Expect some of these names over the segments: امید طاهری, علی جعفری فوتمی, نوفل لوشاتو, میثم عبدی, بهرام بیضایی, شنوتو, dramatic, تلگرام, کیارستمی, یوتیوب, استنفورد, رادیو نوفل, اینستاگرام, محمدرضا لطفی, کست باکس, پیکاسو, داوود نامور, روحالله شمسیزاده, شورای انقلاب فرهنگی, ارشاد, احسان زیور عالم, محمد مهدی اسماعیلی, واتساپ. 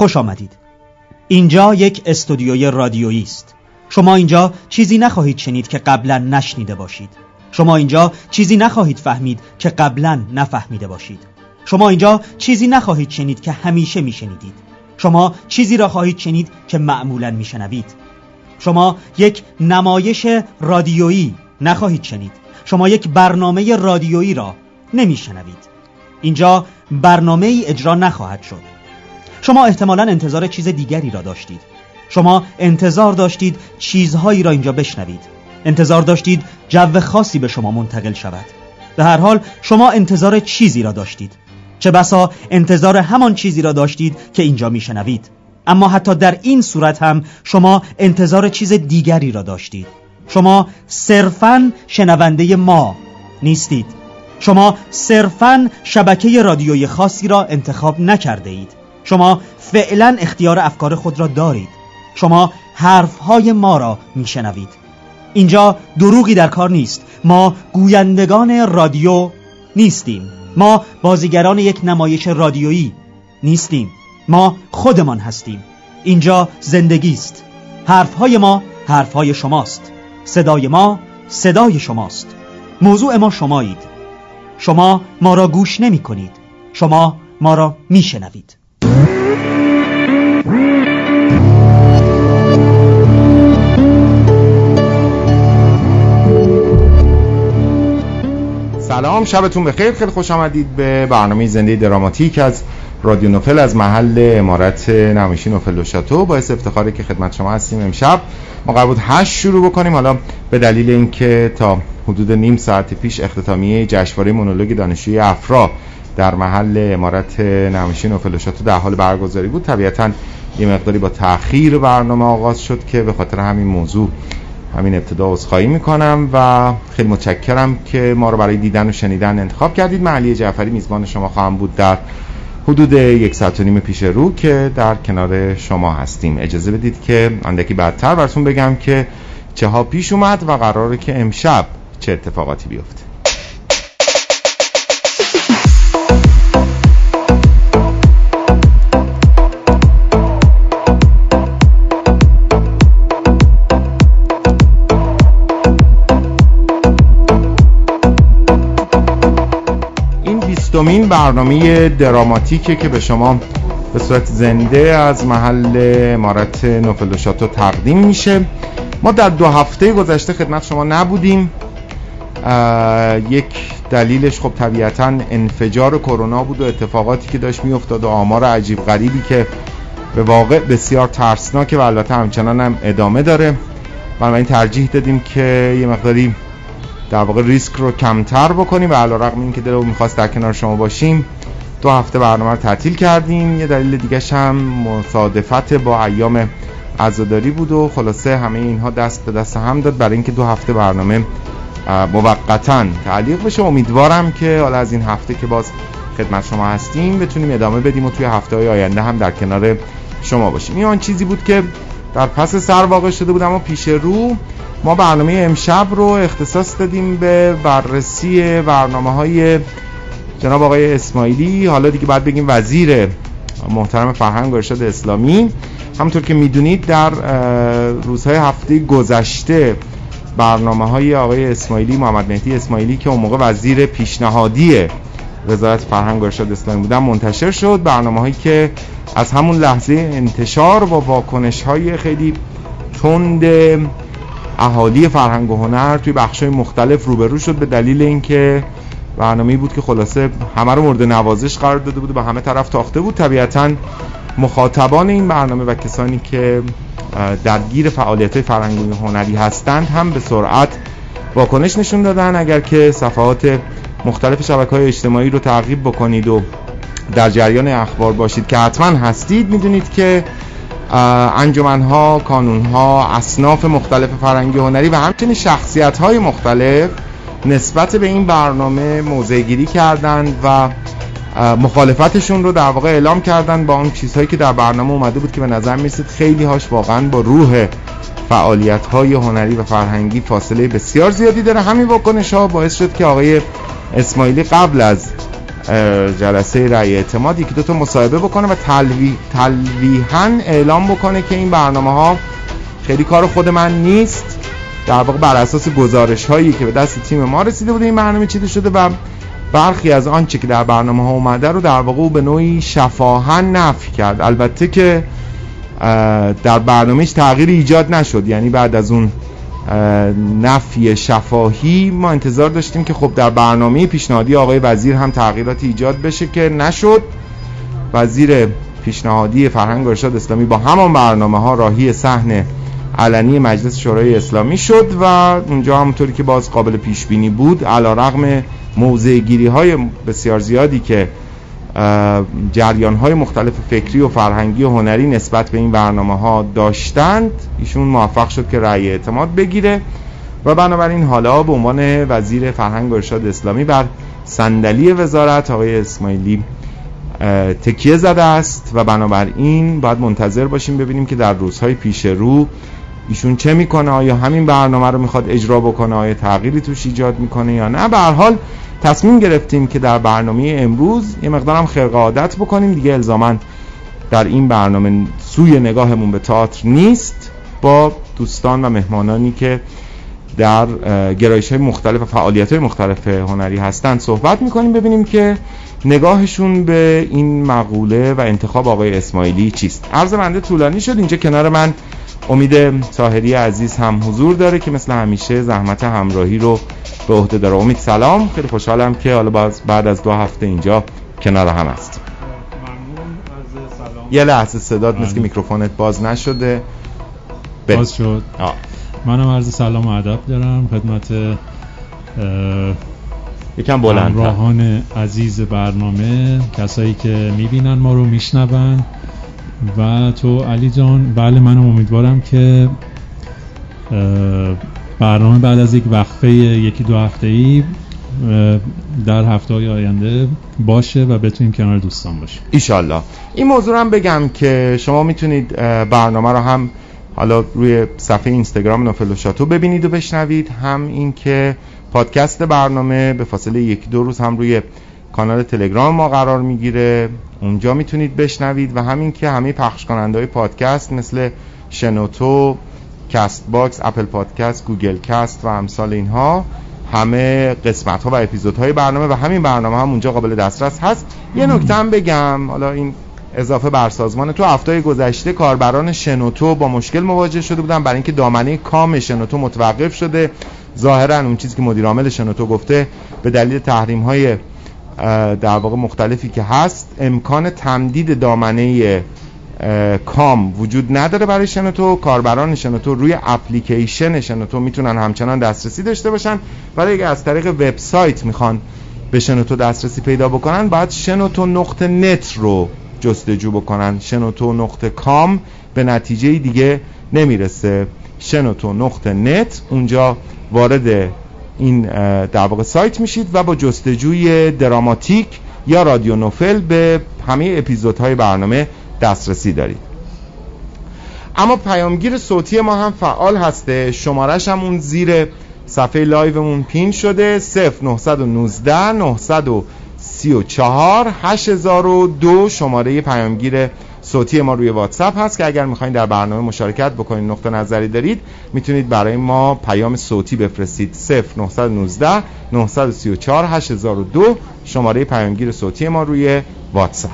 خوش آمدید. اینجا یک استودیوی رادیویی است. شما اینجا چیزی نخواهید شنید که قبلا نشنیده باشید. شما اینجا چیزی نخواهید فهمید که قبلا نفهمیده باشید. شما اینجا چیزی نخواهید شنید که همیشه میشنیدید. شما چیزی را خواهید شنید که معمولا میشنوید. شما یک نمایش رادیویی نخواهید شنید. شما یک برنامه رادیویی را نمیشنوید. اینجا برنامه ای اجرا نخواهد شد. شما احتمالاً انتظار چیز دیگری را داشتید. شما انتظار داشتید چیزهایی را اینجا بشنوید. انتظار داشتید جو خاصی به شما منتقل شود. به هر حال شما انتظار چیزی را داشتید. چه بسا انتظار همان چیزی را داشتید که اینجا میشنوید. اما حتی در این صورت هم شما انتظار چیز دیگری را داشتید. شما صرفاً شنونده ما نیستید. شما صرفاً شبکه رادیویی خاصی را انتخاب نکرده اید. شما فعلاً اختیار افکار خود را دارید. شما حرفهای ما را میشنوید. اینجا دروغی در کار نیست. ما گویندگان رادیو نیستیم. ما بازیگران یک نمایش رادیویی نیستیم. ما خودمان هستیم. اینجا زندگی است. حرفهای ما حرفهای شماست. صدای ما صدای شماست. موضوع ما شمایید. شما ما را گوش نمی کنید. شما ما را می شنوید. سلام، شبتون بخیر. خیلی خوش آمدید به برنامه زنده دراماتیک از رادیو نوفل از محل عمارت نمایشی نوفل لوشاتو. باعث افتخاره که خدمت شما هستیم. امشب ما قرار بود 8 شروع بکنیم. حالا به دلیل اینکه تا حدود نیم ساعت پیش اختتامیه جشنواره مونولوگ دانشجوی افرا در محل عمارت نمایشی نوفل لوشاتو در حال برگزاری بود، طبیعتاً یه مقداری با تأخیر برنامه آغاز شد که به خاطر همین موضوع همین ابتدا عذرخواهی میکنم و خیلی متشکرم که ما رو برای دیدن و شنیدن انتخاب کردید. من علی جعفری میزبان شما خواهم بود در حدود 1 ساعت و نیم پیش رو که در کنار شما هستیم. اجازه بدید که اندکی بعدتر براتون بگم که چه ها پیش اومد و قراره که امشب چه اتفاقاتی بیفته. این برنامه دراماتیکه که به شما به صورت زنده از محل عمارت نوفل لوشاتو تقدیم میشه. ما در 2 هفته گذشته خدمت شما نبودیم. یک دلیلش خب طبیعتاً انفجار کرونا بود و اتفاقاتی که داشت میافتاد و آمار عجیب غریبی که به واقع بسیار ترسناکه و البته همچنان هم ادامه داره. بنابراین ترجیح دادیم که یه مقداری در واقع ریسک رو کمتر بکنیم و علیرغم اینکه دلمون می‌خواست در کنار شما باشیم 2 هفته برنامه رو تعطیل کردیم. یه دلیل دیگه‌ش هم مصادفت با ایام عزاداری بود و خلاصه همه اینها دست به دست هم داد برای اینکه 2 هفته برنامه موقتاً تعلیق بشه. امیدوارم که حالا از این هفته که باز خدمت شما هستیم بتونیم ادامه بدیم و توی هفته‌های آینده هم در کنار شما باشیم. این آن چیزی بود که در پس سر واقع شده بود. اما پیش رو ما برنامه امشب رو اختصاص دادیم به بررسی برنامه‌های جناب آقای اسماعیلی، حالا دیگه باید بگیم وزیر محترم فرهنگ و ارشاد اسلامی. همونطور که میدونید در روزهای هفته گذشته برنامه‌های آقای اسماعیلی، محمد مهدی اسماعیلی که اون موقع وزیر پیشنهادی وزارت فرهنگ و ارشاد اسلامی بودن، منتشر شد. برنامه‌هایی که از همون لحظه انتشار با واکنش‌های خیلی تند اهالی فرهنگ و هنر توی بخش‌های مختلف روبرو شد به دلیل اینکه برنامه‌ای بود که خلاصه همه رو مورد نوازش قرار داده بود و به همه طرف تاخته بود. طبیعتاً مخاطبان این برنامه و کسانی که درگیر فعالیت‌های فرهنگی و هنری هستند هم به سرعت واکنش نشون دادن. اگر که صفحات مختلف شبکه‌های اجتماعی رو تعقیب بکنید و در جریان اخبار باشید که حتما هستید، می‌دونید که انجمن‌ها، کانون‌ها، اصناف مختلف فرهنگی هنری و همچنین شخصیت‌های مختلف نسبت به این برنامه موضع‌گیری کردند و مخالفتشون رو در واقع اعلام کردن با اون چیزهایی که در برنامه اومده بود که به نظر می‌رسید خیلی هاش واقعاً با روح فعالیت‌های هنری و فرهنگی فاصله بسیار زیادی داره. همین واکنش‌ها باعث شد که آقای اسماعیلی قبل از جلسه رأی اعتماد یکی دوتا مصاحبه بکنه و تلویحاً اعلام بکنه که این برنامه ها خیلی کار خود من نیست، در واقع بر اساس گزارش هایی که به دست تیم ما رسیده بوده این برنامه چیده شده و برخی از آنچه که در برنامه ها اومده رو در واقع به نوعی شفاهاً نفی کرد. البته که در برنامهش تغییری ایجاد نشد، یعنی بعد از اون نفی شفاهی ما انتظار داشتیم که خب در برنامه پیشنهادی آقای وزیر هم تغییراتی ایجاد بشه که نشد. وزیر پیشنهادی فرهنگ و ارشاد اسلامی با همان برنامه ها راهی صحن علنی مجلس شورای اسلامی شد و اونجا همونطوری که باز قابل پیش بینی بود، علیرغم موضع‌گیری های بسیار زیادی که جریان های مختلف فکری و فرهنگی و هنری نسبت به این برنامه ها داشتند، ایشون موفق شد که رأی اعتماد بگیره و بنابراین حالا به عنوان وزیر فرهنگ و ارشاد اسلامی بر صندلی وزارت آقای اسماعیلی تکیه زده است و بنابراین باید منتظر باشیم ببینیم که در روزهای پیش رو ایشون چه میکنه، آیا همین برنامه رو میخواد اجرا بکنه، آیا تغییری توش ایجاد میکنه یا نه. به هر حال تصمیم گرفتیم که در برنامه امروز یه مقدارم خرق عادت بکنیم دیگه، الزاماً در این برنامه سوی نگاهمون به تئاتر نیست، با دوستان و مهمانانی که در گرایش‌های مختلف و فعالیت‌های مختلف هنری هستند صحبت می‌کنیم ببینیم که نگاهشون به این مقوله و انتخاب آقای اسماعیلی چیست. عرض بنده طولانی شد. اینجا کنار من امید طاهری عزیز هم حضور داره که مثل همیشه زحمت همراهی رو به عهده داره. امید سلام، خیلی خوشحالم که حالا بعد از 2 هفته اینجا کنار هم هست. ممنون از سلام. یه لحظه صدات مثل که میکروفونت باز نشده. باز شد. منم عرض سلام و ادب دارم خدمت یکم بلندتر همراهان عزیز برنامه، کسایی که میبینن ما رو میشنون و تو علی جان. بله، منم امیدوارم که برنامه بعد از یک وقفه 1-2 هفته‌ای در هفته‌های آینده باشه و بتونیم کنار دوستان باشیم ان شاء الله. این موضوع هم بگم که شما میتونید برنامه رو هم حالا روی صفحه اینستاگرام نوفل لوشاتو ببینید و بشنوید، هم این که پادکست برنامه به فاصله 1-2 روز هم روی کانال تلگرام ما قرار میگیره، اونجا میتونید بشنوید، و همین که همه پخش کننده‌های پادکست مثل شنوتو، کست باکس، اپل پادکست، گوگل کست و امثال اینها همه قسمت‌ها و اپیزودهای برنامه و همین برنامه هم اونجا قابل دسترس هست. یه نکته هم بگم، حالا این اضافه بر سازمان، تو هفته‌های گذشته کاربران شنوتو با مشکل مواجه شده بودن برای اینکه دامنه کام شنوتو متوقف شده. ظاهراً اون چیزی که مدیر عامل شنوتو گفته به دلیل تحریم‌های در واقع مختلفی که هست امکان تمدید دامنه کام وجود نداره برای شنوتو. کاربران شنوتو روی اپلیکیشن شنوتو میتونن همچنان دسترسی داشته باشن، ولی اگه از طریق وبسایت میخوان به شنوتو دسترسی پیدا بکنن باید shenoto.net رو جستجو بکنن. shenoto.com به نتیجه دیگه نمیرسه. shenoto.net اونجا وارد این در واقع سایت میشید و با جستجوی دراماتیک یا رادیو نوفل به همه اپیزودهای برنامه دسترسی دارید. اما پیامگیر صوتی ما هم فعال هسته، شمارش هم اون زیر صفحه لایومون پین شده، 0919 934 8002 شماره پیامگیر صوتی ما روی واتساپ هست که اگر میخواین در برنامه مشارکت بکنید، نقطه نظری دارید، میتونید برای ما پیام صوتی بفرستید. 0919 934 8002 شماره پیامگیر صوتی ما روی واتساپ.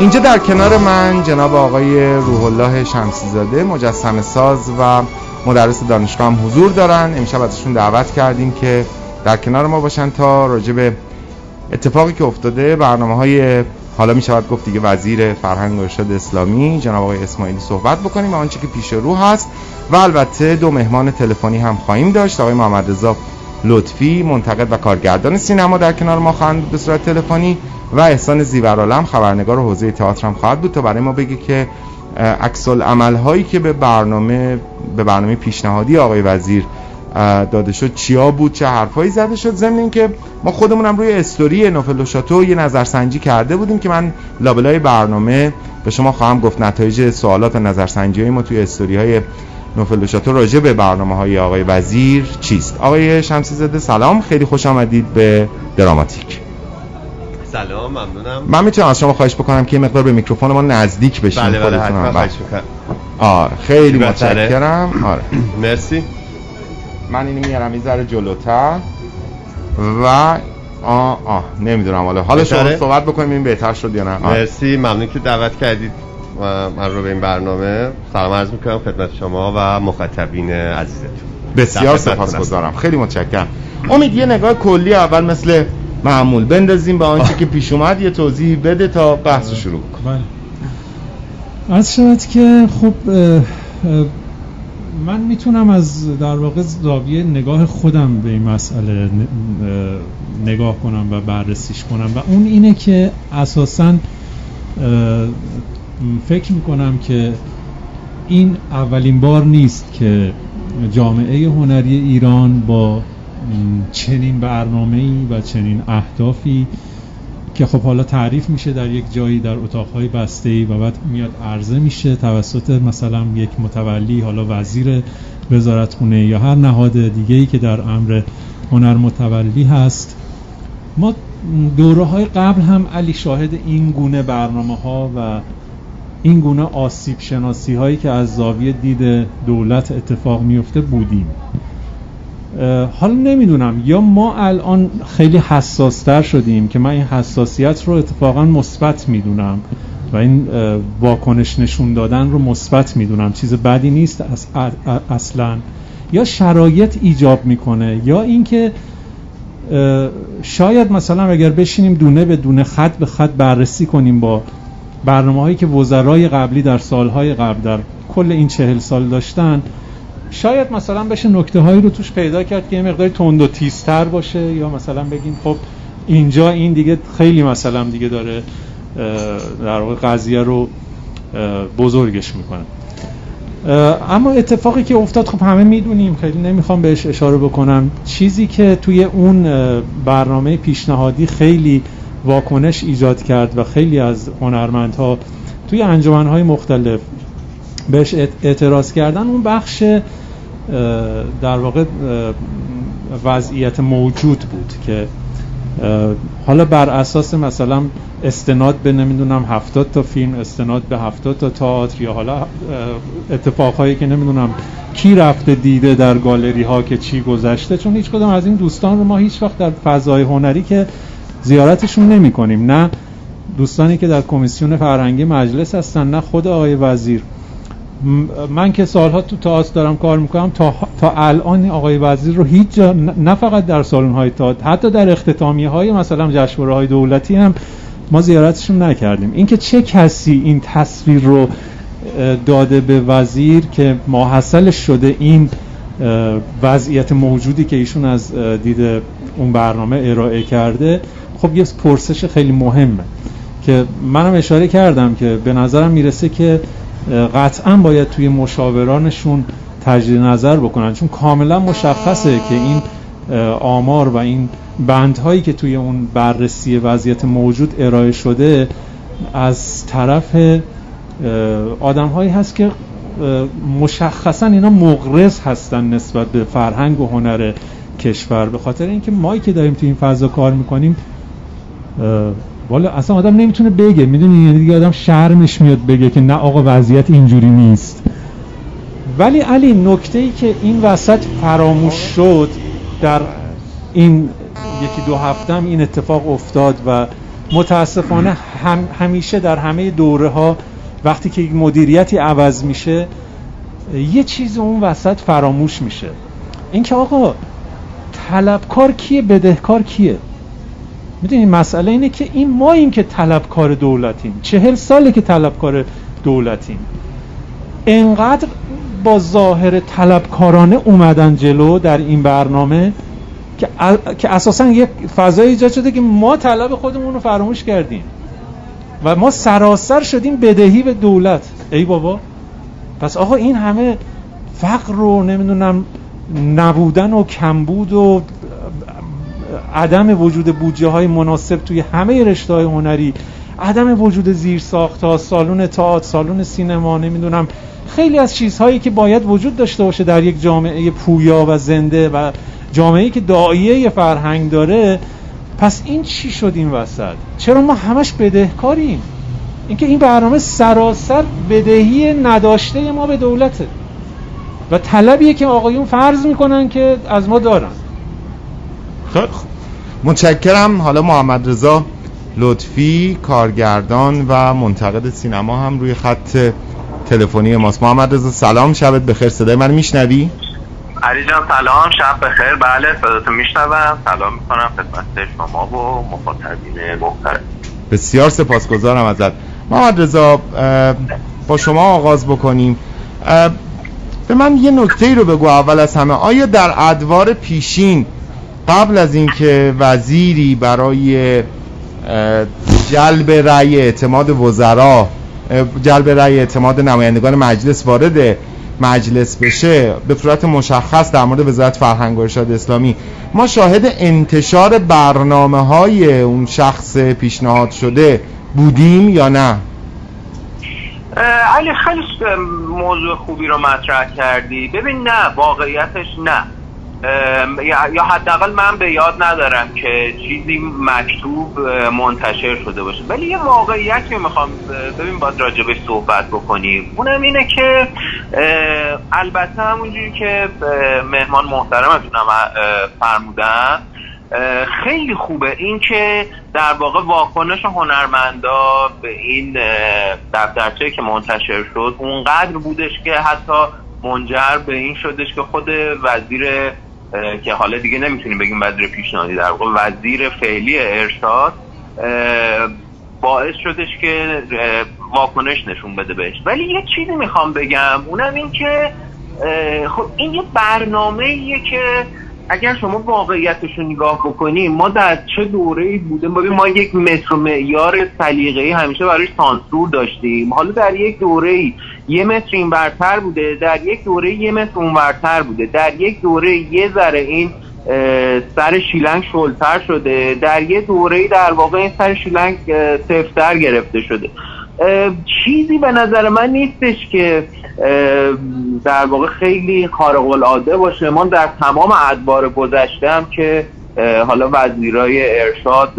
اینجا در کنار من جناب آقای روحالله شمسیزاده، مجسمه ساز و مدرس دانشگاه هم حضور دارن. امشب ازشون دعوت کردیم که در کنار ما باشن تا راجع به اتفاقی که افتاده، برنامه‌های حالا می شود گفت دیگه وزیر فرهنگ و ارشاد اسلامی جناب آقای اسماعیلی صحبت بکنیم و آنچه که پیش رو هست. و البته دو مهمان تلفنی هم خواهیم داشت. آقای محمدرضا لطفی، منتقد و کارگردان سینما، در کنار ما خواهند بود به صورت تلفنی و احسان زیور عالم، خبرنگار حوزه تئاتر هم خواهد بود تا برای ما بگه که عکس العمل هایی که به برنامه پیشنهادی آقای وزیر داده شد چیا بود، چه حرفایی زده شد. ضمن اینکه ما خودمونم روی استوری نوفل لوشاتو یه نظرسنجی کرده بودیم که من لابلای برنامه به شما خواهم گفت نتایج سوالات و نظرسنجی ما توی استوری های نوفل لوشاتو راجع به برنامه‌های آقای وزیر چیست. آقای شمسیزاده سلام، خیلی خوش آمدید به دراماتیک. سلام، ممنونم. من میتونم از شما خواهش بکنم که یه مقدار به میکروفون ما نزدیک بشین؟ بله حتما خواهش می‌کنم. آره خیلی متشکرم. آره مرسی. من اینو میارم یه ذره جلوتر و نمیدونم حالا شما صحبت بکنیم این بهتر شد یا نه. مرسی، ممنون که دعوت کردید من رو به این برنامه. سلام عرض میکنم خدمت شما و مخاطبین عزیزتون. بسیار سپاسگزارم، خیلی متشکرم. امید یه نگاه کلی اول مثل معمول بندازیم به آنچه که پیش اومد، یه توضیح بده تا بحث شروع کنیم. بله، از شد که خب من میتونم از در واقع زاویه نگاه خودم به این مسئله نگاه کنم و بررسیش کنم و اون اینه که اساساً فکر میکنم که این اولین بار نیست که جامعه هنری ایران با چنین برنامه‌ای و چنین اهدافی که خب حالا تعریف میشه در یک جایی در اتاقهای بسته‌ای و بعد میاد عرضه میشه توسط مثلا یک متولی، حالا وزیر وزارتخونه یا هر نهاد دیگه‌ای که در امر هنر متولی هست. ما دوره‌های قبل هم علی شاهد این گونه برنامه‌ها و این گونه آسیب شناسی‌هایی که از زاویه دید دولت اتفاق میفته بودیم. حالا نمیدونم یا ما الان خیلی حساس‌تر شدیم که من این حساسیت رو اتفاقا مثبت میدونم و این واکنش نشون دادن رو مثبت میدونم، چیز بدی نیست اصلا، یا شرایط ایجاب میکنه یا اینکه شاید مثلا اگر بشینیم دونه به دونه خط به خط بررسی کنیم با برنامه‌هایی که وزرای قبلی در سالهای قبل در کل این 40 سال داشتن، شاید مثلا بشه نکته هایی رو توش پیدا کرد که یه مقداری تند و تیزتر باشه، یا مثلا بگیم خب اینجا این دیگه خیلی مثلا دیگه داره در واقع قضیه رو بزرگش میکنه. اما اتفاقی که افتاد خب همه میدونیم، خیلی نمیخوام بهش اشاره بکنم. چیزی که توی اون برنامه پیشنهادی خیلی واکنش ایجاد کرد و خیلی از هنرمندها توی انجمن‌های مختلف بهش اعتراض کردن، اون بخش در واقع وضعیت موجود بود که حالا بر اساس مثلا استناد به نمیدونم 70 تا فیلم، استناد به 70 تا تئاتر، یا حالا اتفاقهایی که نمیدونم کی رفته دیده در گالری ها که چی گذشته، چون هیچ کدوم از این دوستان رو ما هیچ وقت در فضای هنری که زیارتشون نمی کنیم، نه دوستانی که در کمیسیون فرهنگی مجلس هستن نه خود آقای وزیر. من که سالها تو تئاتر دارم کار میکنم تا الان آقای وزیر رو هیچ جا، نه فقط در سالن‌های تئاتر، حتی در اختتامیه های مثلا جشنواره‌های دولتی هم ما زیارتشون نکردیم. اینکه چه کسی این تصویر رو داده به وزیر که ماحصلش شده این وضعیت موجودی که ایشون از دید اون برنامه ارائه کرده، خب یه پرسش خیلی مهمه که منم اشاره کردم که به نظرم میرسه که قطعا باید توی مشاورانشون تجدید نظر بکنن، چون کاملا مشخصه که این آمار و این بندهایی که توی اون بررسی وضعیت موجود ارائه شده از طرف آدم‌هایی هست که مشخصا اینا مغرض هستن نسبت به فرهنگ و هنر کشور، به خاطر اینکه مایی که داریم توی این فضا کار میکنیم والا اصلا آدم نمیتونه بگه، میدونی یعنی دیگه آدم شرمش میاد بگه که نه آقا وضعیت اینجوری نیست. ولی علی نکته‌ای که این وسط فراموش شد، در این 1-2 هفته‌ام این اتفاق افتاد و متاسفانه همیشه در همه دوره ها وقتی که مدیریتی عوض میشه یه چیز اون وسط فراموش میشه، اینکه آقا طلبکار کیه، بدهکار کیه. میدونی مسئله اینه که این ما این که طلبکار دولتیم، 40 ساله که طلبکار دولتیم، انقدر با ظاهر طلبکارانه اومدن جلو در این برنامه که اساساً یک فضای ایجاد شده که ما طلب خودمون رو فراموش کردیم و ما سراسر شدیم بدهی به دولت. ای بابا، پس آقا این همه فقر رو نمیدونم نبودن و کمبود و عدم وجود بودجه های مناسب توی همه رشته های هنری، عدم وجود زیرساخت ها، سالن تئاتر، سالن سینما، نمیدونم خیلی از چیزهایی که باید وجود داشته باشه در یک جامعه پویا و زنده و جامعه‌ای که داعیه فرهنگ داره، پس این چی شد این وسط؟ چرا ما همش بدهکاریم؟ اینکه این برنامه سراسر بدهی نداشته ما به دولته و طلبیه که آقایون فرض میکنن که از ما دارن. خب متشکرم. حالا محمدرضا لطفی، کارگردان و منتقد سینما، هم روی خط تلفنی ماست. محمدرضا سلام، شبت بخیر، صدای من میشنوی؟ علی جان سلام، شب بخیر. بله صداتو میشنوم، سلام میکنم خدمت شما و مخاطبین محترم. بسیار سپاسگزارم ازت. محمدرضا با شما آغاز بکنیم. به من یه نکته‌ای رو بگو اول از همه. آیا در ادوار پیشین قبل از اینکه وزیری برای جلب رأی اعتماد نمایندگان مجلس وارد مجلس بشه، به صورت مشخص در مورد وزارت فرهنگ و ارشاد اسلامی ما شاهد انتشار برنامه‌های اون شخص پیشنهاد شده بودیم یا نه؟ علی خیلی موضوع خوبی رو مطرح کردی. ببین نه، واقعیتش نه، یا حداقل من به یاد ندارم که چیزی مکتوب منتشر شده باشه. ولی یه واقعیتی میخوام ببین باید راجبش صحبت بکنیم. اونم اینه که البته همونجوری که مهمان محترمتونم فرمودن، خیلی خوبه این که در واقع واکنش هنرمندا به این دفترچه که منتشر شد اونقدر بودش که حتی منجر به این شدش که خود وزیر که حالا دیگه نمیتونیم بگیم وزیر پیشنهادی، در واقع وزیر فعلی ارشاد، باعث شدش که واکنش نشون بده بهش. ولی یه چیزی میخوام بگم، اونم این که خب این یه برنامه‌ایه که اگر شما واقعیتش رو نگاه بکنیم ما در چه دوره‌ای بودیم. ببین ما یک متر و معیار سلیقه‌ای همیشه برای سانسور داشتیم. حالا در یک دوره‌ای 1 متر این ورتر بوده، در یک دوره 1 متر اون ورتر بوده، در یک دوره یه ذره این سر شیلنگ شلتر شده، در یک دوره‌ای در واقع این سر شیلنگ سفت‌تر گرفته شده. چیزی به نظر من نیستش که در واقع خیلی خارق العاده باشه. ما در تمام ادوار گذشته هم که حالا وزیرای ارشاد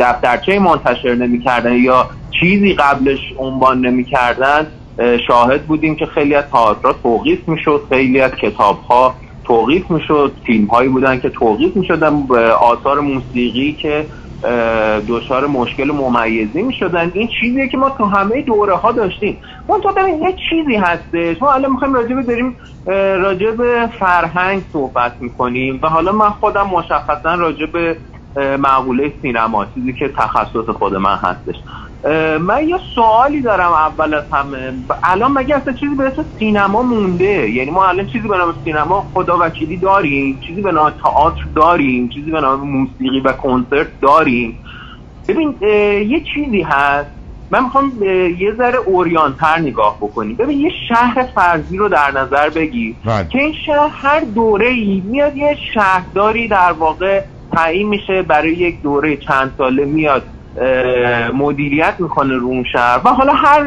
دفترچه منتشر نمی‌کردن یا چیزی قبلش عنوان نمی‌کردن، شاهد بودیم که خیلی از تئاترها توقیف می‌شد، خیلی از کتاب‌ها توقیف می‌شد، فیلم‌هایی بودن که توقیف می‌شدن، آثار موسیقی که دچار مشکل ممیزی می‌شدن. این چیزیه که ما تو همه دوره‌ها داشتیم. اون تو ببین یه چیزی هستش، ما الان می‌خوایم راجع به فرهنگ صحبت می‌کنیم و حالا من خودم مشخصاً راجع به مقوله سینما، چیزی که تخصص خود من هستش، من یه سوالی دارم اول از همه. الان مگه اصلا چیزی به اسم سینما مونده؟ یعنی ما الان چیزی به نام سینما خداوکیلی داریم، چیزی به نام تئاتر داریم، چیزی به نام موسیقی و کنسرت داریم. ببین یه چیزی هست، من میخوام یه ذره عریان‌تر نگاه بکنیم. ببین یه شهر فرضی رو در نظر بگیر که این شهر هر دوره‌ای میاد یه شهرداری در واقع تعیین میشه، برای یک دوره چند ساله میاد مدیریت میکنه رو اون شهر و حالا هر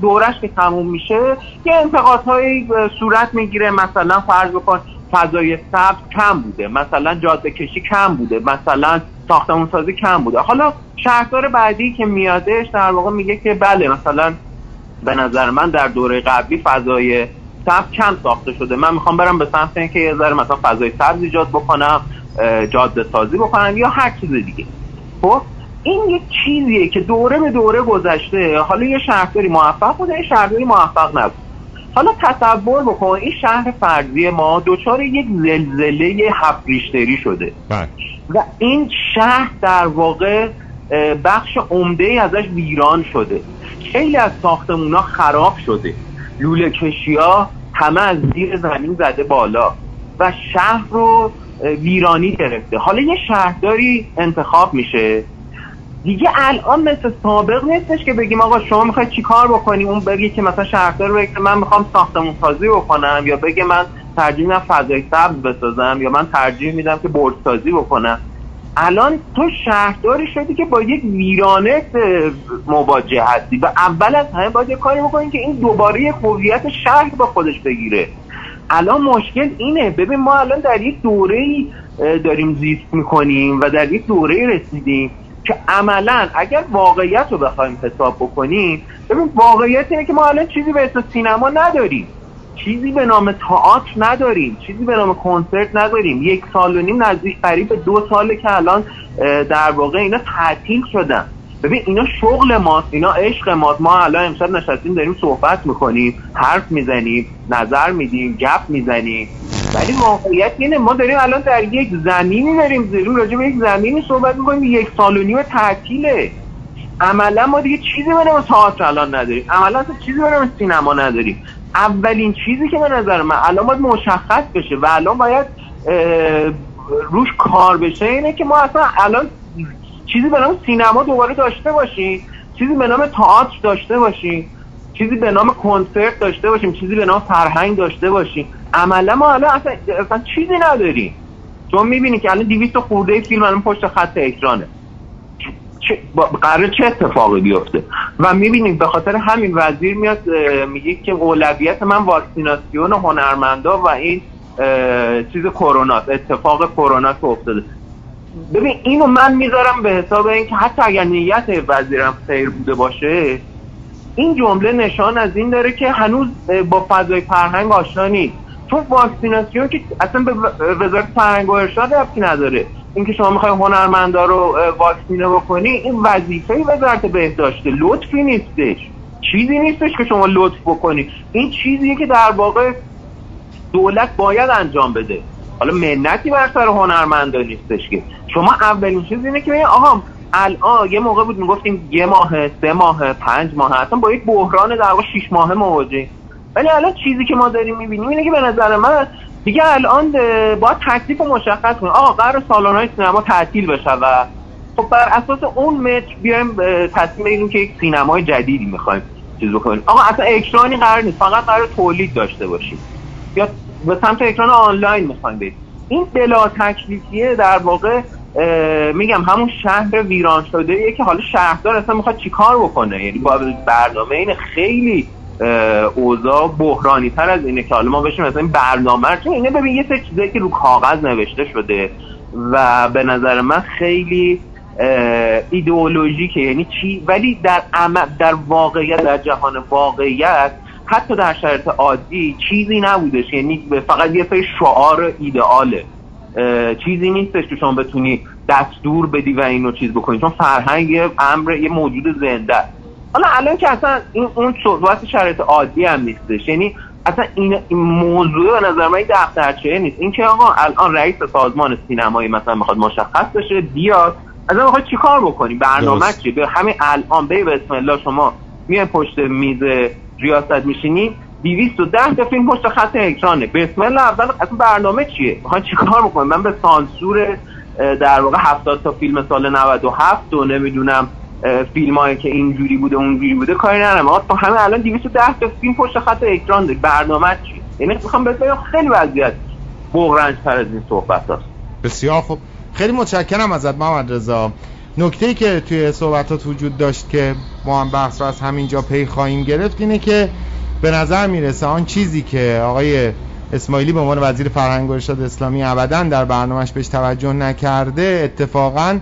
دورش که تموم میشه یه انتقادهایی صورت میگیره. مثلا فرض بکن فضای سبز کم بوده، مثلا جاده کشی کم بوده، مثلا ساختمون سازی کم بوده. حالا شهردار بعدی که میادش در واقع میگه که بله مثلا به نظر من در دوره قبلی فضای سبز کم ساخته شده، من میخوام برم به سمت اینکه یه ذره مثلا فضای سبز ایجاد بکنم، جاده سازی بکنم یا هر چیز دیگه. خب این یک چیزیه که دوره به دوره گذشته. حالا یه شهرداری موفق بوده، یه شهرداری موفق نبوده. حالا تصور بکن این شهر فرضی ما دچار یک زلزله هفت ریشتری شده و این شهر در واقع بخش عمده‌ای ازش ویران شده، خیلی از ساختمونا خراب شده، لوله کشی‌ها همه از زیر زمین زده بالا و شهر رو ویرانی گرفته. حالا یه شهرداری انتخاب میشه، دیگه الان مثل سابق نیستش که بگیم آقا شما میخواید چی کار بکنی، اون بگی که مثلا شهردار بگه من میخوام ساختمون سازی بکنم، یا بگه من ترجیح میدم فضای سبز بسازم، یا من ترجیح میدم که برج سازی بکنم. الان تو شهرداری شدی که با یک ویرانه مواجه هستی و اول از همه باید کاری بکنی که این دوباره یک هویت شهر با خودش بگیره. الان مشکل اینه. ببین ما الان در یک دوره‌ای داریم زیست میکنیم و در یک دوره‌ای رسیدیم که عملا اگر واقعیت رو بخوایم حساب بکنیم، ببین واقعیت اینه که ما الان چیزی به اسم سینما نداریم، چیزی به نام تئاتر نداریم، چیزی به نام کنسرت نداریم. 1.5 سال نزدیک قریب 2 ساله که الان در واقع اینا تعطیل شدن. ببین اینا شغل ماست، اینا عشق ماست. ما الان امشب نشستیم داریم صحبت میکنیم، حرف میزنیم، نظر میدیم، گپ میزنیم، ولی واقعیت اینه ما داریم الان در یک زمینی داریم زیرون راجع به یک زمینی صحبت میکنیم 1.5 سال تعطیله. عملا ما دیگه چیزی به نام تئاتر الان نداریم، عملا چیزی به نام سینما نداریم. اولین چیزی که به نظر من الان باید مشخص بشه و الان باید روش کار بشه اینه که ما اصلا الان چیزی به نام سینما دوباره داشته باشیم، چیزی به نام تئاتر داشته باشیم، چیزی به نام کنسرت داشته باشیم، چیزی به نام فرهنگ داشته باشیم. عملا ما الان اصلا چیزی نداریم. تو میبینی که الان 200 خورده فیلم الان پشت خط اکرانه، قراره چه اتفاقی بیفته؟ و میبینیم به خاطر همین وزیر میاد میگه که اولویت من واکسیناسیون هنرمندا و این چیز کرونا، اتفاق کرونا که افتاده. ببین اینو من میذارم به حساب اینکه حتی اگر نیت وزیرم خیر بوده باشه، این جمله نشان از این داره که هنوز با فضای فرهنگ آشنا نیست. چون واکسیناسیون که اصلا به وزارت فرهنگ و ارشاد ربطی نداره. اینکه شما میخوای هنرمندا رو واکسینه بکنی، این وظیفه وزارت بهداشت، لطفی نیستش، چیزی نیستش که شما لطف بکنی. این چیزیه که در واقع دولت باید انجام بده. حالا منتی بر سر هنرمندا نیستش که شما اولین چیز اینه که آها الان یه موقع بود میگفتیم 1 ماه 3 ماه 5 ماه اصلا با یک بحران در واقع 6 ماهه مواجهیم، ولی الان چیزی که ما داریم میبینیم اینه که به نظر من دیگه الان باید تکلیف مشخص کنیم. آقا قرار سالن‌های سینما تعطیل بشه و خب بر اساس اون متر بیایم تصمیم بگیریم که یک سینمای جدیدی میخوایم چیز بکنیم. آقا اصلا اکرانی قرار نیست، فقط قرار تولید داشته باشیم یا به سمت اکران آنلاین میخوایم بریم. این بلا تکلیفیه در واقع میگم همون شهر ویران شده یه که حالا شهردار اصلا میخواد چیکار بکنه. یعنی با برنامه این خیلی اوضاع بحرانی تر از اینه که حالا ما بشیم مثلا این برنامه، چون اینه ببین یه سری چیزایی که رو کاغذ نوشته شده و به نظر من خیلی ایدئولوژیکه، یعنی چی، ولی در عمل در واقعیت در جهان واقعیت حتی در شرایط عادی چیزی نبودش. یعنی فقط یه سری شعار ایدئاله، چیزی نیستش که شما بتونی دستور بدی و اینو چیز بکنی، چون فرهنگ یه امر، یه موجود زنده. حالا الان که اصلا این اون صحبت شرایط عادی هم نیستش، یعنی اصلا این موضوع به نظر من دفترچه نیست. این که آقا الان رئیس سازمان سینمایی مثلا میخواد مشخص بشه بیاد اصلا میخواد چیکار بکنی، برنامه چی، به همین الان بسم الله شما میای پشت میز ریاست میشینی 210 فیلم پشت خط اکرانه، بسم الله اول اصلا برنامه چیه، میخواد چیکار بکنه؟ من به سانسور در واقع 70 تا فیلم سال 97 و نمیدونم فیلمایی که اینجوری بوده اونجوری بوده کاری ندارم. آقا همه الان 210 تا فیلم پشت خط اکران داره، برنامه چی؟ یعنی میخوام بگم خیلی وضعیت بغرنج‌تر از این صحبتاست. بسیار خوب، خیلی متشکرم ازت محمدرضا. نکته‌ای که توی صحبتات وجود داشت که ما هم بحث رو از همینجا پی خواهیم گرفت اینه که به نظر میرسه آن چیزی که آقای اسماعیلی به عنوان وزیر فرهنگ و ارشاد اسلامی ابداً در برنامه‌اش بهش توجه نکرده، اتفاقاً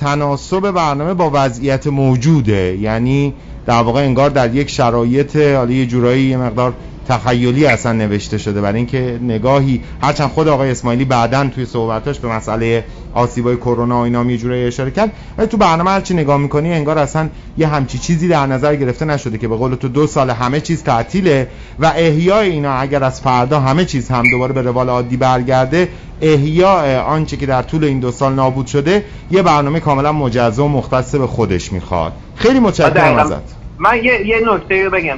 تناسب برنامه با وضعیت موجوده. یعنی در واقع انگار در یک شرایط حالا یه جورایی یه مقدار تخیلی اصلا نوشته شده، برای اینکه نگاهی، هرچند خود آقای اسماعیلی بعداً توی صحبتاش به مسئله آسیبای کرونا و اینا یه جوری اشاره کرد، ولی تو برنامه هرچی نگاه می‌کنی انگار اصلا یه همچی چیزی در نظر گرفته نشده که به قول تو 2 سال همه چیز تعطیله و احیای اینا اگر از فردا همه چیز هم دوباره به روال عادی برگرده، احیای آنچه که در طول این 2 سال نابود شده یه برنامه کاملا مجزا و مختص به خودش می‌خواد. خیلی متشکرم ازت. من یه نکته رو بگم.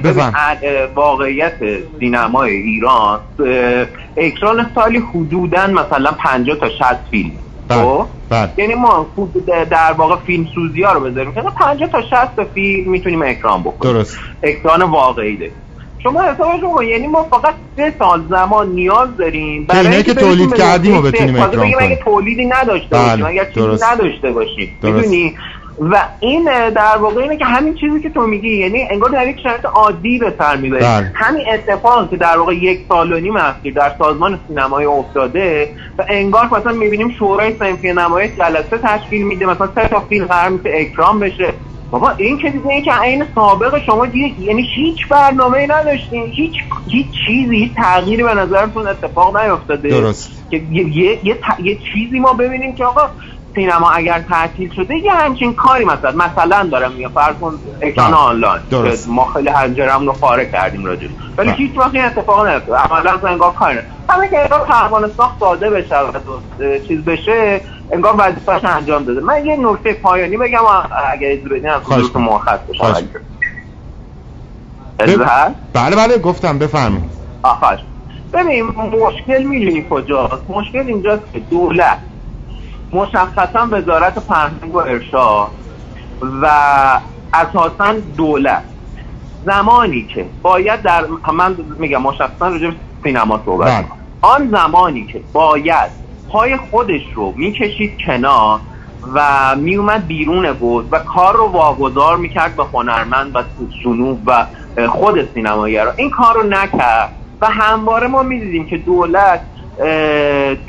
واقعیت سینمای ایران اکران سالی حدوداً مثلا 50 تا 60 فیلم، یعنی ما در واقع فیلم سوزی ها رو بذاریم 50 تا 60 فیلم میتونیم اکران بکنیم. درست. اکران واقعی ده. شما حسابش رو، یعنی ما فقط 3 سال زمان نیاز داریم برای اینکه تولید کردیم رو بتونیم اکران کنیم. اگه تولیدی نداشته باشیم، اگه چیزی نداشته باشیم، میدونی، و این در واقع اینه که همین چیزی که تو میگی، یعنی انگار در یک شرایط عادی به سر میبری. همین اتفاق که در واقع 1.5 سال اخیر در سازمان سینمای افتاده و انگار مثلا میبینیم شورای صنفی نمایش جلسه تشکیل میده، مثلا 3 تا فیلم قرار میشه اکران بشه. بابا این که دیگه که عین سابق شما دیگه، یعنی هیچ برنامه‌ای نداشتین، هیچ چیزی، تغییری به نظرتون اتفاق نیافتاده. درست. که یه چیزی ما ببینیم که آقا سینما اگر تعطیل شده یه همچین کاری مثلا دارم میگم، فرض کن اکران آنلاین ما خیلی هنجرم رو پاره کردیم راجعش، ولی هیچ وقت این اتفاق نیفتاد. عملاً انگار کاری نداره. همین که انگار پروانه ساخت ساده بشه و چیز بشه، انگار وظیفه‌اش انجام داده. من یه نکته پایانی بگم اگه اجازه بدین، از خودت مؤاخذه بشه. بله گفتم بفرمایید. آخرش ببین مشکل می‌بینی کجاست؟ مشکل اینجاست که دولت، مشخصا وزارت فرهنگ و ارشاد و اساسا دولت، زمانی که باید در، من میگم مشخصا راجع به سینما صحبت کنم، آن زمانی که باید پای خودش رو میکشید کنار و میومد بیرون بود و کار رو واگذار میکرد به هنرمند و جنوب و خود سینماگرا، این کار رو نکرد و همواره ما میدیدیم که دولت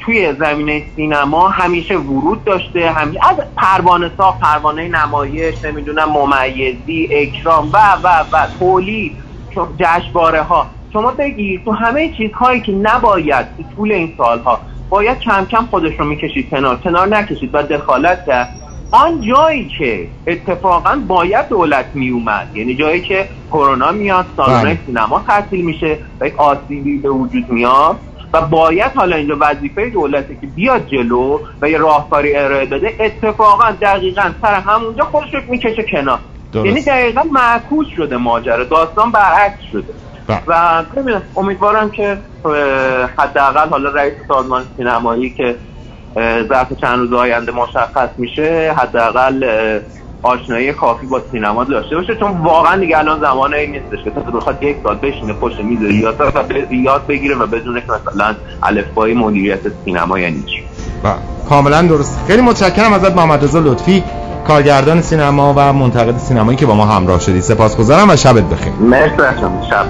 توی زمینه سینما همیشه ورود داشته، همیشه از پروانه ساخت، پروانه نمایش، نمیدونم ممیزی، اکران و تولید، جشنواره ها. شما بگید تو همه چیزهایی که نباید تو طول این سالها باید کم کم خودش رو میکشید کنار نکشید و دخالت کرد، آن جایی که اتفاقا باید دولت میومد، یعنی جایی که کرونا میاد، سالن سینما تعطیل میشه و یک آسیبی به وجود میاد و باید حالا اینجا وظیفه دولته که بیاد جلو و یه راهکاری ارائه بده، اتفاقا دقیقاً سر همونجا خودش رو میکشه کنار. یعنی دقیقاً معکوس شده ماجرا، داستان برعکس شده. و امیدوارم که حداقل حالا رئیس سازمان سینمایی که ظرف چند روز آینده مشخص میشه، حداقل آشنایی کافی با سینما داشته باشه، چون واقعا دیگه الان زمانه این نیستش که تا بخواد 1 سال بشینه پشت میز ریاست و یاد بگیره و بدونه که مثلا الفبای مدیریت سینما یعنی چی. کاملا درست. خیلی متشکرم ازت محمدرضا لطفی، کارگردان سینما و منتقد سینمایی که با ما همراه شدی. سپاسگزارم و شبت بخیر. مرسی باشم. شب.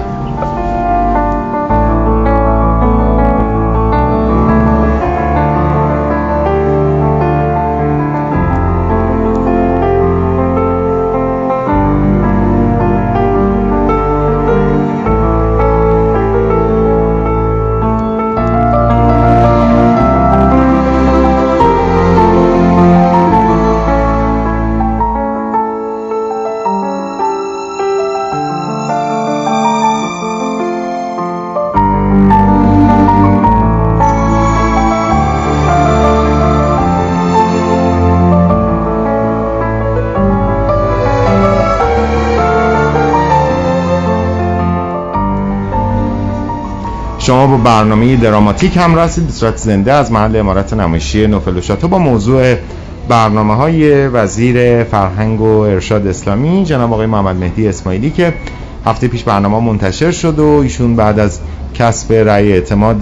شما با برنامه دراماتیک هم رسید به صورت زنده از محل عمارت نمایشی نوفل لوشاتو با موضوع برنامه‌های وزیر فرهنگ و ارشاد اسلامی جناب آقای محمد مهدی اسماعیلی که هفته پیش برنامه منتشر شد و ایشون بعد از کسب رأی اعتماد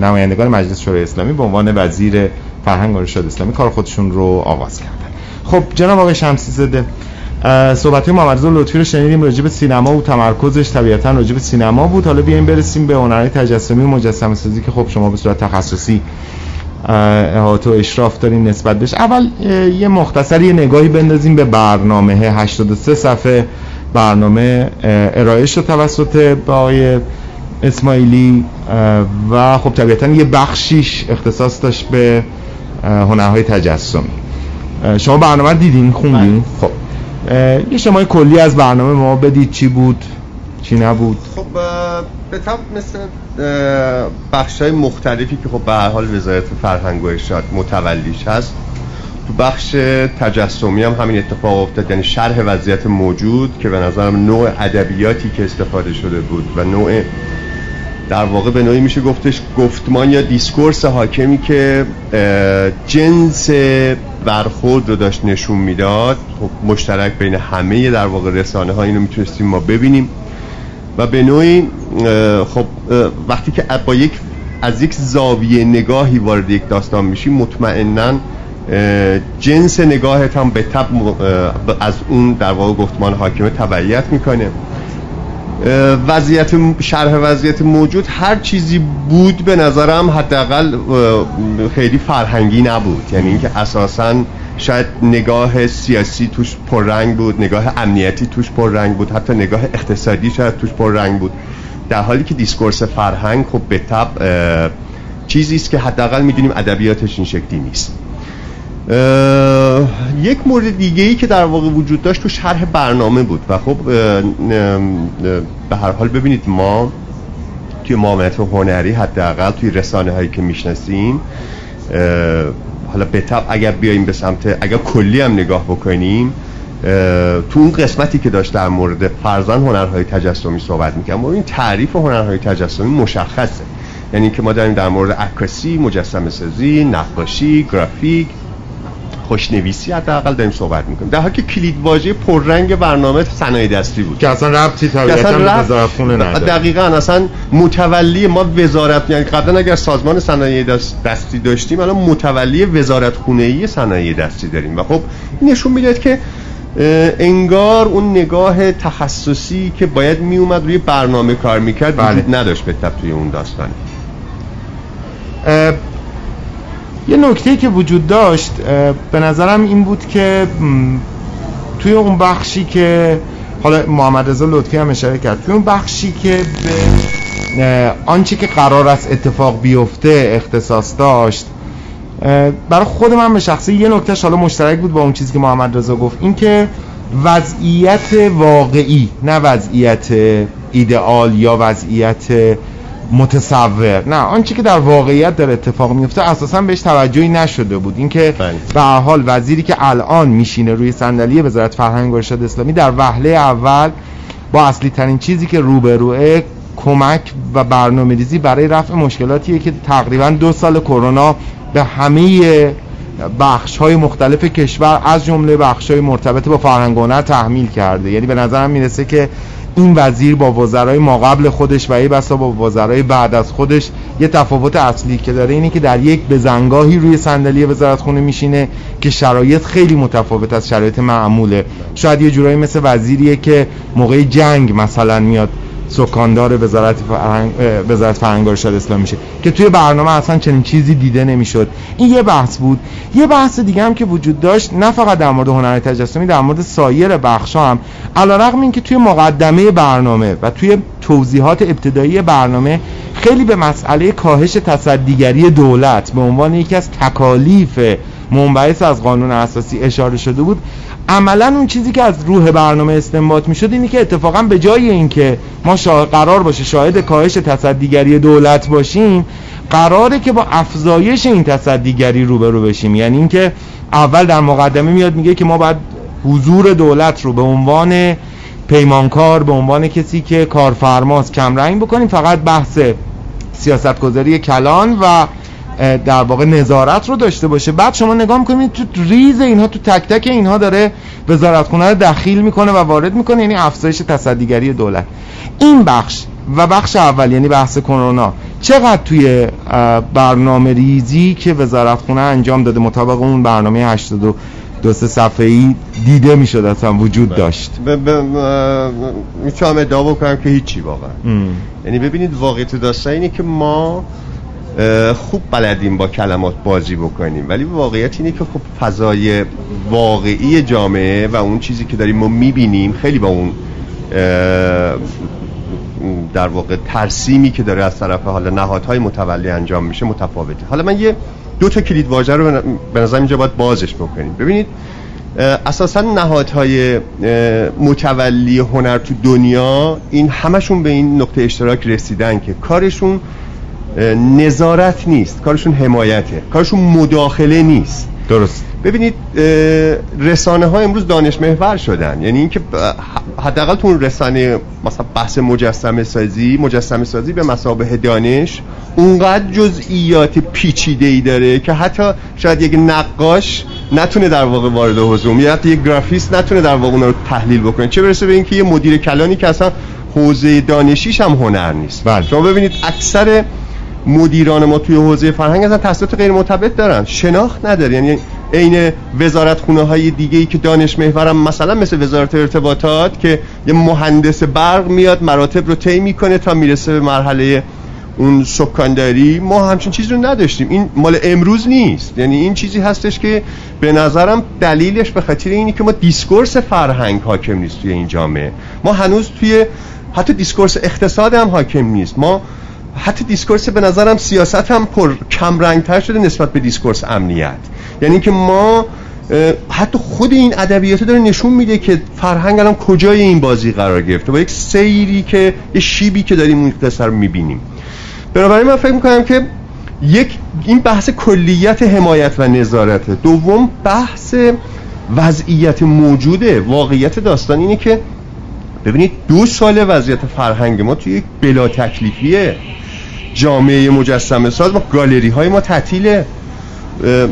نمایندگان مجلس شورای اسلامی به عنوان وزیر فرهنگ و ارشاد اسلامی کار خودشون رو آغاز کردن. خب جناب آقای شمسیزاده، صحبت محمدرضا لطفی رو شنیدیم راجع به سینما و تمرکزش طبیعتاً راجع به سینما بود. حالا بیایم برسیم به هنرهای تجسمی و مجسمه سازی که خب شما به صورت تخصصی احاطه و اشراف دارین نسبت بهش. اول یه مختصری نگاهی بندازیم به برنامه. 83 صفحه برنامه ارائه شد توسط آقای اسماعیلی و خب طبیعتاً یه بخشیش اختصاص داشت به هنرهای تجسمی. شما برنامه دیدین، خوندین؟ خب یه شمای کلی از برنامه ما بدید، چی بود چی نبود؟ خب به طب مثل بخش‌های مختلفی که خب به هر حال وزارت فرهنگ و ارشاد متولیش هست، تو بخش تجسمی هم همین اتفاق افتاد، یعنی شرح وضعیت موجود که به نظرم نوع ادبیاتی که استفاده شده بود و نوع در واقع به نوعی میشه گفتش گفتمان یا دیسکورس حاکمی که جنس برخورد رو داشت نشون میداد، خب مشترک بین همه در واقع رسانه ها اینو میتونستیم ما ببینیم و به نوعی خب وقتی که با یک از یک زاویه نگاهی وارد یک داستان میشی، مطمئناً جنس نگاهت هم به طب از اون در واقع گفتمان حاکمه تبعیت میکنه. وضعیت شرح وضعیت موجود هر چیزی بود به نظرم حداقل خیلی فرهنگی نبود، یعنی اینکه اساساً شاید نگاه سیاسی توش پررنگ بود، نگاه امنیتی توش پررنگ بود، حتی نگاه اقتصادی شاید توش پررنگ بود، در حالی که دیسکورس فرهنگ خب به طب چیزی است که حداقل میدونیم ادبیاتش این شکلی نیست. یک مورد دیگه‌ای که در واقع وجود داشت تو شرح برنامه بود و خب به هر حال ببینید ما توی معاملات هنری حداقل توی رسانه هایی که میشناسیم، حالا به طب اگر بیاییم به سمت اگر کلی هم نگاه بکنیم، تو اون قسمتی که داشت در مورد فرزن هنرهای تجسمی صحبت میکنم، این تعریف هنرهای تجسمی مشخصه، یعنی که ما داریم در مورد عکاسی، مجسمه سازی، نقاشی، گرافیک، خوشنویسی حداقل داریم صحبت میکنیم، در حالی که کلید واژه پررنگ برنامه صنایع دستی بود که اصلا ربطی طبیعتاً به وزارتخونه نداره. دقیقاً اصلا متولی ما وزارت، یعنی قبلا اگر سازمان صنایع دستی داشتیم الان متولی وزارتخونه‌ای صنایع دستی داریم و خب این نشون میداد که انگار اون نگاه تخصصی که باید میومد روی برنامه کار میکرد وجود نداشت به طب توی اون داستان. یه نکته‌ای که وجود داشت به نظرم این بود که توی اون بخشی که حالا محمدرضا لطفی هم اشاره کرد، توی اون بخشی که به آنچه که قرار است اتفاق بیفته اختصاص داشت، برای خود من به شخصی یه نکتهش حالا مشترک بود با اون چیزی که محمدرضا گفت، این که وضعیت واقعی نه وضعیت ایدئال یا وضعیت متصور، نه آنچه که در واقعیت در اتفاق میفته اساسا بهش توجهی نشده بود. اینکه به هر حال وزیری که الان میشینه روی صندلی وزارت فرهنگ و ارشاد اسلامی در وهله اول با اصلی ترین چیزی که روبروه، کمک و برنامه‌ریزی برای رفع مشکلاتیه که تقریبا 2 سال کرونا به همه بخش‌های مختلف کشور از جمله بخش‌های مرتبط با فرهنگ و هنر تحمیل کرده. یعنی به نظرم میرسه که این وزیر با وزرای ما قبل خودش و یه بسا با وزرای بعد از خودش یه تفاوت اصلی که داره اینه که در یک بزنگاهی روی صندلی وزارتخونه میشینه که شرایط خیلی متفاوت از شرایط معموله. شاید یه جورایی مثل وزیریه که موقع جنگ مثلا میاد سکاندار وزارت فرهنگ و ارشاد اسلامی میشه که توی برنامه اصلا چنین چیزی دیده نمیشد. این یه بحث بود. یه بحث دیگه هم که وجود داشت نه فقط در مورد هنر تجسمی، در مورد سایر بخش‌ها هم، علیرغم اینکه توی مقدمه برنامه و توی توضیحات ابتدایی برنامه خیلی به مسئله کاهش تصدیگری دولت به عنوان یکی از تکالیف منبعث از قانون اساسی اشاره شده بود، عملا اون چیزی که از روح برنامه استنباط میشد اینی که اتفاقا به جای اینکه ما قرار باشه شاهد کاهش تصدیگری دولت باشیم، قراره که با افزایش این تصدیگری روبرو بشیم. یعنی اینکه اول در مقدمه میاد میگه که ما باید حضور دولت رو به عنوان پیمانکار، به عنوان کسی که کارفرماست کمرنگ بکنیم، فقط بحث سیاستگذاری کلان و در واقع نظارت رو داشته باشه. بعد شما نگاه می‌کنید تو ریز اینها، تو تک تک اینها داره وزارتخونه رو دخیل میکنه و وارد میکنه، یعنی افزایش تصدیگری دولت. این بخش و بخش اول یعنی بحث کرونا چقدر توی برنامه ریزی که وزارتخونه انجام داده مطابق اون برنامه 82 صفحه‌ای دیده میشد اصلا وجود داشت؟ میتونم ادعا بکنم که هیچی واقعا. یعنی ببینید واقعیت داستان اینه که ما خوب بلدیم با کلمات بازی بکنیم، ولی واقعیت اینه که خب فضای واقعی جامعه و اون چیزی که داریم ما میبینیم خیلی با اون در واقع ترسیمی که داره از طرف حالا نهادهای متولی انجام میشه متفاوته. حالا من یه دو تا کلید واژه رو به نظر اینجا باید بازش بکنیم. ببینید اساسا نهادهای متولی هنر تو دنیا این همشون به این نقطه اشتراک رسیدن که کارشون نظارت نیست، کارشون حمایته، کارشون مداخله نیست. درست. ببینید رسانه ها امروز دانش محور شدن، یعنی اینکه حداقل تو اون رسانه مثلا بحث مجسمه سازی به مثابه دانش اونقدر جزئیات پیچیده‌ای داره که حتی شاید یک نقاش نتونه در واقع وارد حوزه، یا حتی یک گرافیست نتونه در واقع اون رو تحلیل بکنه، چه برسه به اینکه یه مدیر کلانی که اصلا حوزه دانشیش هم هنر نیست. بله. شما ببینید اکثر مدیران ما توی حوزه فرهنگ اصلا تحصیلات غیر مرتبط دارن، شناخت ندارن، یعنی این وزارتخونه‌های دیگه‌ای که دانش محورم مثلا مثل وزارت ارتباطات که یه مهندس برق میاد مراتب رو طی میکنه تا میرسه به مرحله اون سکانداری، ما همچین چیز رو نداشتیم. این مال امروز نیست، یعنی این چیزی هستش که به نظرم دلیلش به خاطر اینی که ما دیسکورس فرهنگ حاکم نیست توی این جامعه، ما هنوز توی حتی دیسکورس اقتصاد هم حاکم نیست، ما حتی دیسکورس به نظرم سیاست هم پر کم رنگ‌تر شده نسبت به دیسکورس امنیت. یعنی که ما حتی خود این ادبیات داره نشون میده که فرهنگ الان کجای این بازی قرار گرفته با یک سیری که یه شیبی که داریم مختصر می‌بینیم. بنابراین من فکر می‌کنم که یک این بحث کلیت حمایت و نظارته، دوم بحث وضعیت موجوده. واقعیت داستان اینه که ببینید 2 سال وضعیت فرهنگ ما توی یک بلا تکلیفیه. جامعه مجسمه ساز ما، گالری های ما تعطیله،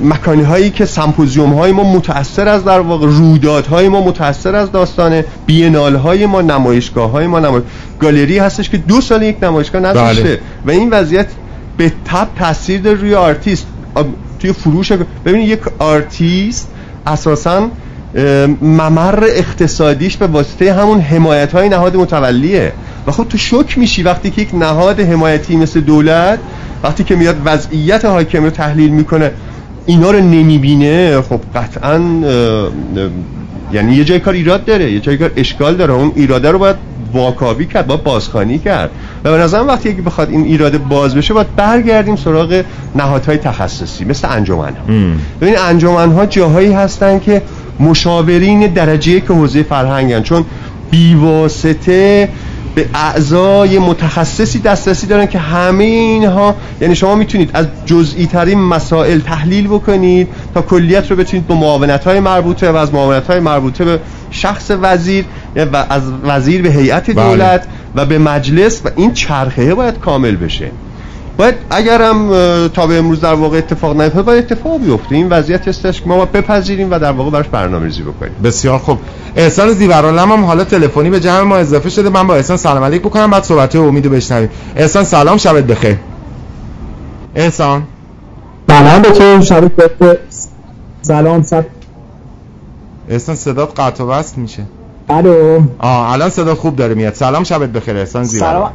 مکانی هایی که سمپوزیوم های ما متأثر از در واقع رویدادهای ما متأثر از داستان بینال های ما، نمایشگاه های ما، گالری هستش که 2 سال یک نمایشگاه نداشته. بله. و این وضعیت به تبع تاثیر داره روی آرتیست، توی فروش. ببینید یک آرتیست اساساً ممر اقتصادیش به واسطه همون حمایت‌های نهاد متولیه و خب تو شوک میشی وقتی که یک نهاد حمایتی مثل دولت وقتی که میاد وضعیت حاکم رو تحلیل میکنه اینا رو نمیبینه. خب قطعاً یعنی یه جای کار ایراد داره، یه جای کار اشکال داره، اون ایراده رو باید واکاوی کرد، باید بازخوانی کرد و به نظرم وقتی که بخواد این ایراده باز بشه باید برگردیم سراغ نهادهای تخصصی مثل انجمن‌ها. ببین انجمن‌ها جاهایی هستن که مشاورین درجه‌ای که حوزه فرهنگن، چون بیواسطه به اعضای متخصصی دسترسی دارن که همه اینها، یعنی شما میتونید از جزئی ترین مسائل تحلیل بکنید تا کلیت رو بتونید با معاونت‌های مربوطه و از معاونت‌های مربوطه به شخص وزیر و از وزیر به هیئت دولت و به مجلس و این چرخه باید کامل بشه. باید اگرم تا به امروز در واقع اتفاق نیفتاد باید اتفاق بیفته. این وضعیت هستش که ما باید بپذیریم و در واقع براش برنامه‌ریزی بکنیم. بسیار خوب. احسان زیور عالم هم حالا تلفنی به جمع ما اضافه شده. من با احسان سلام علیک بکنم بعد صحبت‌های امیدو بشنویم. احسان سلام، شبت بخیر. احسان سلام بچه‌ها، شبت بخیر. سلام صد احسان صدات قطع و وصل میشه. الو. الان صدا خوب داره میاد. سلام، شبت بخیر احسان زیور.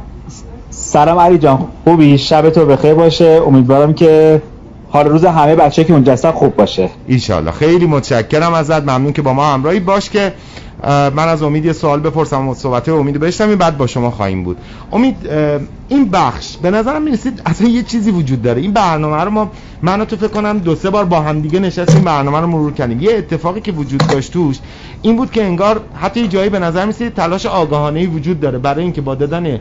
سلام علی جان، خوبی؟ شبتو بخیر باشه. امیدوارم که حال روز همه بچه‌ها که اونجا هستن خوب باشه ان شاء الله. خیلی متشکرم ازت، ممنون که با ما همراهی باش. که من از امید یه سوال بپرسم و صحبت‌های امیدو بشنویم بعد با شما خواهیم بود. امید، این بخش به نظرم می‌رسید اصلا یه چیزی وجود داره. این برنامه رو من و تو فکر کنم 2-3 بار با هم دیگه نشستیم برنامه رو مرور کردیم. یه اتفاقی که وجود داشت توش این بود که انگار حتی جایی به نظر می‌رسید تلاش آگاهانه‌ای وجود داره برای اینکه با دادن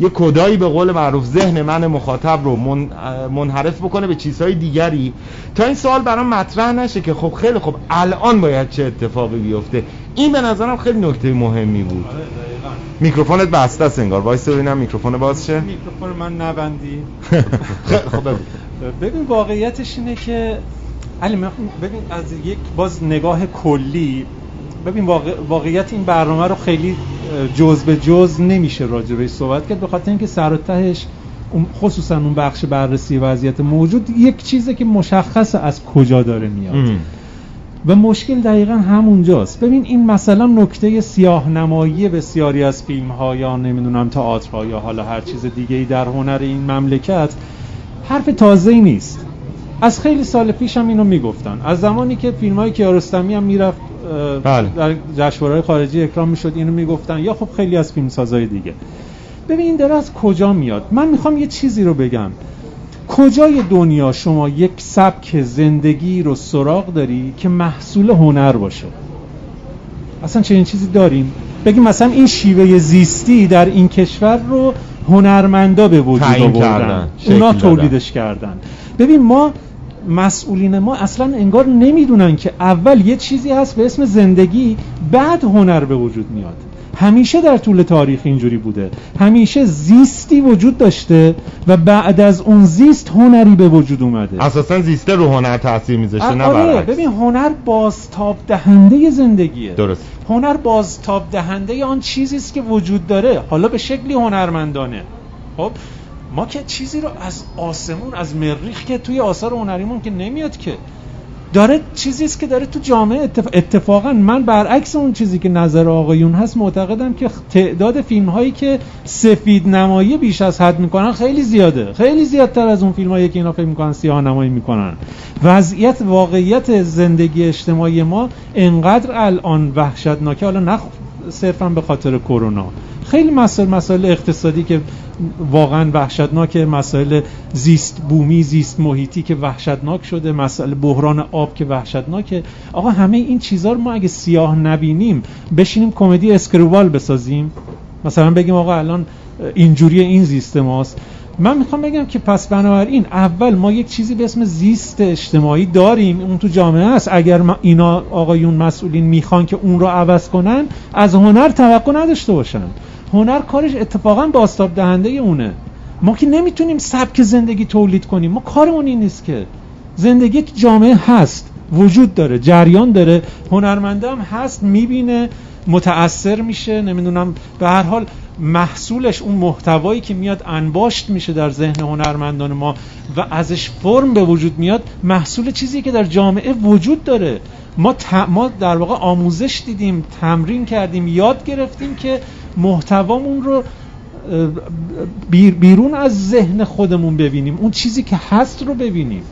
یه کدایی به قول معروف ذهن من مخاطب رو منحرف بکنه به چیزهای دیگری تا این سوال برام مطرح نشه که خب خیلی خب الان باید چه اتفاقی بیفته. این به نظرم خیلی نکته مهمی بود. میکروفونت بسته است انگار، وایس ببینم میکروفون باز شه. میکروفون من نبندی. خب ببین واقعیتش اینه که علی ببین از یک باز نگاه کلی ببین واقعیت این برنامه رو خیلی جزء به جزء نمیشه راجبش صحبت کرد، به خاطر اینکه سر و تهش خصوصا اون بخش بررسی وضعیت موجود یک چیزه که مشخصه از کجا داره میاد و مشکل دقیقاً همونجاست. ببین این مثلا نکته سیاه‌نمایی بسیاری از فیلم‌ها یا نمیدونم تئاترها یا حالا هر چیز دیگه‌ای در هنر این مملکت حرف تازه‌ای نیست. از خیلی سال پیش هم اینو میگفتن، از زمانی که فیلم‌های کیارستمی هم میرفت در جشنواره‌های خارجی اکرام میشد اینو میگفتن، یا خب خیلی از فیلمسازهای دیگه. ببین این داره از کجا میاد. من میخوام یه چیزی رو بگم. کجای دنیا شما یک سبک زندگی رو سراغ داری که محصول هنر باشه؟ اصلا چه این چیزی داریم؟ بگیم مثلا این شیوه زیستی در این کشور رو هنرمندا به وجود آوردن، اونا تولیدش کردن. ببین ما مسئولین ما اصلا انگار نمیدونن که اول یه چیزی هست به اسم زندگی، بعد هنر به وجود میاد. همیشه در طول تاریخ اینجوری بوده، همیشه زیستی وجود داشته و بعد از اون زیست هنری به وجود اومده. اساسا زیسته رو هنر تاثیر میذاشته، نه برعکس. ببین هنر بازتاب دهنده زندگیه. درست. هنر بازتاب دهنده آن چیزی است که وجود داره، حالا به شکلی هنرمندانه. خب ما که چیزی رو از آسمون، از مریخ که توی آثار هنریمون که نمیاد، که داره چیزی است که داره تو جامعه اتفاقا من برعکس اون چیزی که نظر آقایون هست معتقدم که تعداد فیلم هایی که سفید نمایی بیش از حد میکنن خیلی زیاده، خیلی زیادتر از اون فیلم هایی که اینا فکر میکنن سیاه نمایی میکنن. وضعیت واقعیت زندگی اجتماعی ما انقدر الان وحشتناکه، حالا نه صرفا به خاطر کرونا، خیلی مسائل اقتصادی که واقعا وحشتناکه، مسائل زیست بومی، زیست محیطی که وحشتناک شده، مسائل بحران آب که وحشتناکه. آقا همه این چیزا رو ما اگه سیاه نبینیم، بشینیم کمدی اسکروبال بسازیم، مثلا بگیم آقا الان اینجوری این زیست ماست. من میخوام بگم که پس بنابراین اول ما یک چیزی به اسم زیست اجتماعی داریم، اون تو جامعه است. اگر اینا آقایون مسئولین میخوان که اون رو عوض کنن، از هنر توقع نداشته باشن. هنر کارش اتفاقا بازتاب دهنده اونه. ما که نمیتونیم سبک زندگی تولید کنیم، ما کارمون این نیست. که زندگی جامعه هست، وجود داره، جریان داره، هنرمنده هم هست، میبینه، متأثر میشه، نمیدونم، به هر حال محصولش اون محتوایی که میاد انباشت میشه در ذهن هنرمندان ما و ازش فرم به وجود میاد، محصول چیزی که در جامعه وجود داره. ما در واقع آموزش دیدیم، تمرین کردیم، یاد گرفتیم که محتوامون رو بیرون از ذهن خودمون ببینیم، اون چیزی که هست رو ببینیم.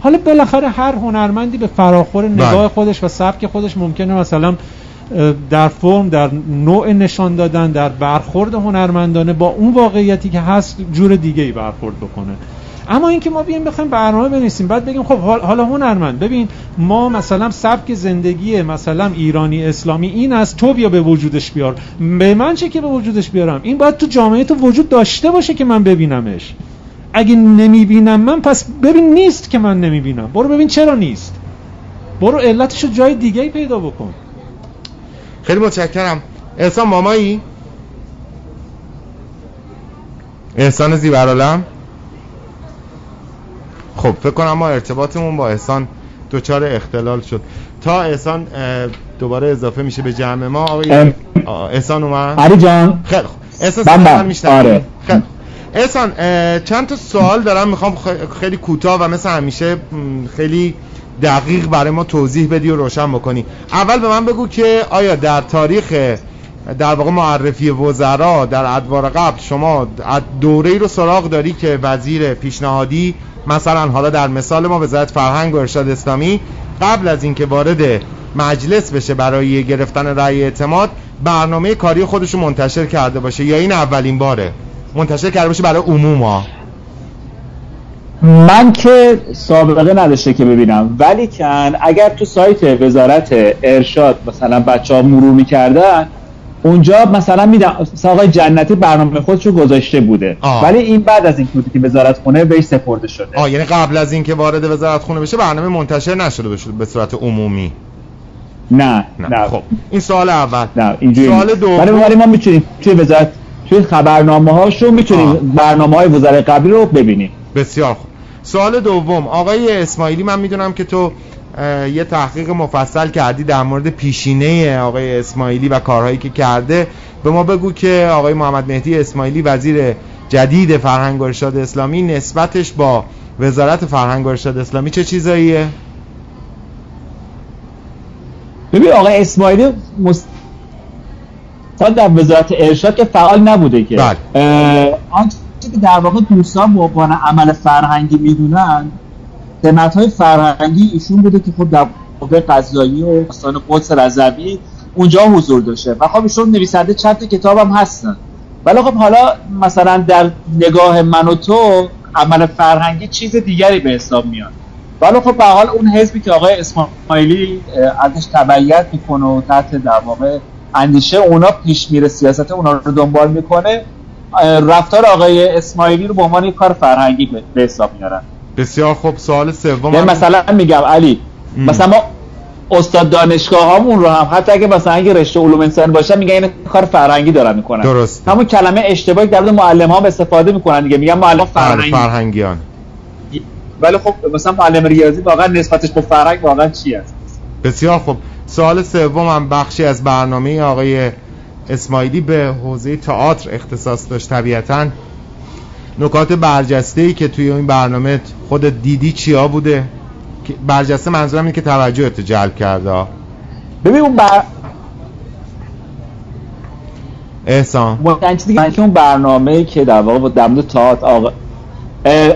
حالا بالاخره هر هنرمندی به فراخور نگاه خودش و سبک خودش ممکنه مثلا در فرم، در نوع نشان دادن، در برخورد هنرمندانه با اون واقعیتی که هست جور دیگه‌ای برخورد بکنه. اما اینکه ما بخوایم برنامه بنویسیم بعد بگیم خب حالا هنرمند، ببین ما مثلا سبک زندگی مثلا ایرانی اسلامی این است، تو بیا به وجودش بیار. به من چه که به وجودش بیارم؟ این باید تو جامعه تو وجود داشته باشه که من ببینمش. اگه نمیبینم من، پس ببین نیست که من نمیبینم، برو ببین چرا نیست، برو علتشو جای دیگه‌ای پیدا بکن. خیلی متشکرم. احسان مامایی، احسان زیور عالم. خب فکر کنم ما ارتباطمون با احسان دوچار اختلال شد. تا احسان دوباره اضافه میشه به جمع ما. آقای احسان اومد؟ علی جان. خیلی خوب. احسان میشنم. خیلی. احسان چند تا سوال دارم، میخوام خیلی کوتاه و مثل همیشه خیلی دقیق برای ما توضیح بدی و روشن بکنی. اول به من بگو که آیا در تاریخ در واقع معرفی وزرا در ادوار قبل شما دوره‌ای رو سراغ داری که وزیر پیشنهادی، مثلا حالا در مثال ما وزارت فرهنگ و ارشاد اسلامی، قبل از اینکه وارد مجلس بشه برای گرفتن رأی اعتماد، برنامه کاری خودش رو منتشر کرده باشه، یا این اولین باره منتشر کرده باشه برای عموم ها؟ من که سابقه نداشته که ببینم، ولی کن اگر تو سایت وزارت ارشاد مثلا بچه‌ها مرور می‌کردن، اونجا مثلا آقای جنتی برنامه خودش رو گذاشته بوده. ولی این بعد از این که وزارت خونه بهش سپرده شده. یعنی قبل از این که وارد وزارت خونه بشه برنامه منتشر نشده به صورت عمومی. نه. خب این سوال اول. نه اینجوری. سوال دوم. ولی ما می‌تونیم توی وزارت، توی خبرنامه‌هاش رو می‌تونیم برنامه‌های وزارت قبلی رو ببینیم. بسیار خوب. سوال دوم، آقای اسماعیلی، من میدونم که تو یه تحقیق مفصل کردی در مورد پیشینه آقای اسماعیلی و کارهایی که کرده. به ما بگو که آقای محمد مهدی اسماعیلی، وزیر جدید فرهنگ و ارشاد اسلامی، نسبتش با وزارت فرهنگ و ارشاد اسلامی چه چیزاییه؟ ببین آقای اسماعیلی در وزارت ارشاد که فعال نبوده که. چیزی که در واقع دوستان به عنوان عمل فرهنگی میدونن، سمت‌های فرهنگی ایشون بوده که خب در قوه قضایی و استان قدس رضوی اونجا حضور داشته و خب ایشون نویسنده چند کتاب هم هستن ولی خب حالا مثلا در نگاه من و تو عمل فرهنگی چیز دیگری به حساب میاد. ولی خب به حال اون حزبی که آقای اسماعیلی ازش تبعیت میکنه و تحت در واقع اندیشه اونا پیش میره، سیاست اونا رو دنبال میکنه، رفتار آقای اسماعیلی رو به عنوان یک کار فرهنگی به حساب میارن. بسیار خوب. سوال سوم مثلا میگم علی مثلا ما استاد دانشگاهامون رو هم حتی اگه مثلا اگه رشته علوم انسانی باشن میگن این کار فرهنگی دارن میکنن. درست. همون کلمه اشتباهی در مورد معلم‌ها استفاده میکنن دیگه، میگن معلم فرهنگیان. ولی خب مثلا معلم ریاضی واقعا نسبتش به فرهنگ واقعا چی است؟ بسیار خوب. سوال سوم هم بخشی از برنامه آقای اسماعیلی به حوزه تئاتر اختصاص داشت. طبیعتاً نکات برجسته‌ای که توی این برنامه خود دیدی چیا بوده؟ برجسته منظورم اینه که توجهت جلب کرده. ببین اون احسان اون برنامه‌ای که در واقع در مورد تئاتر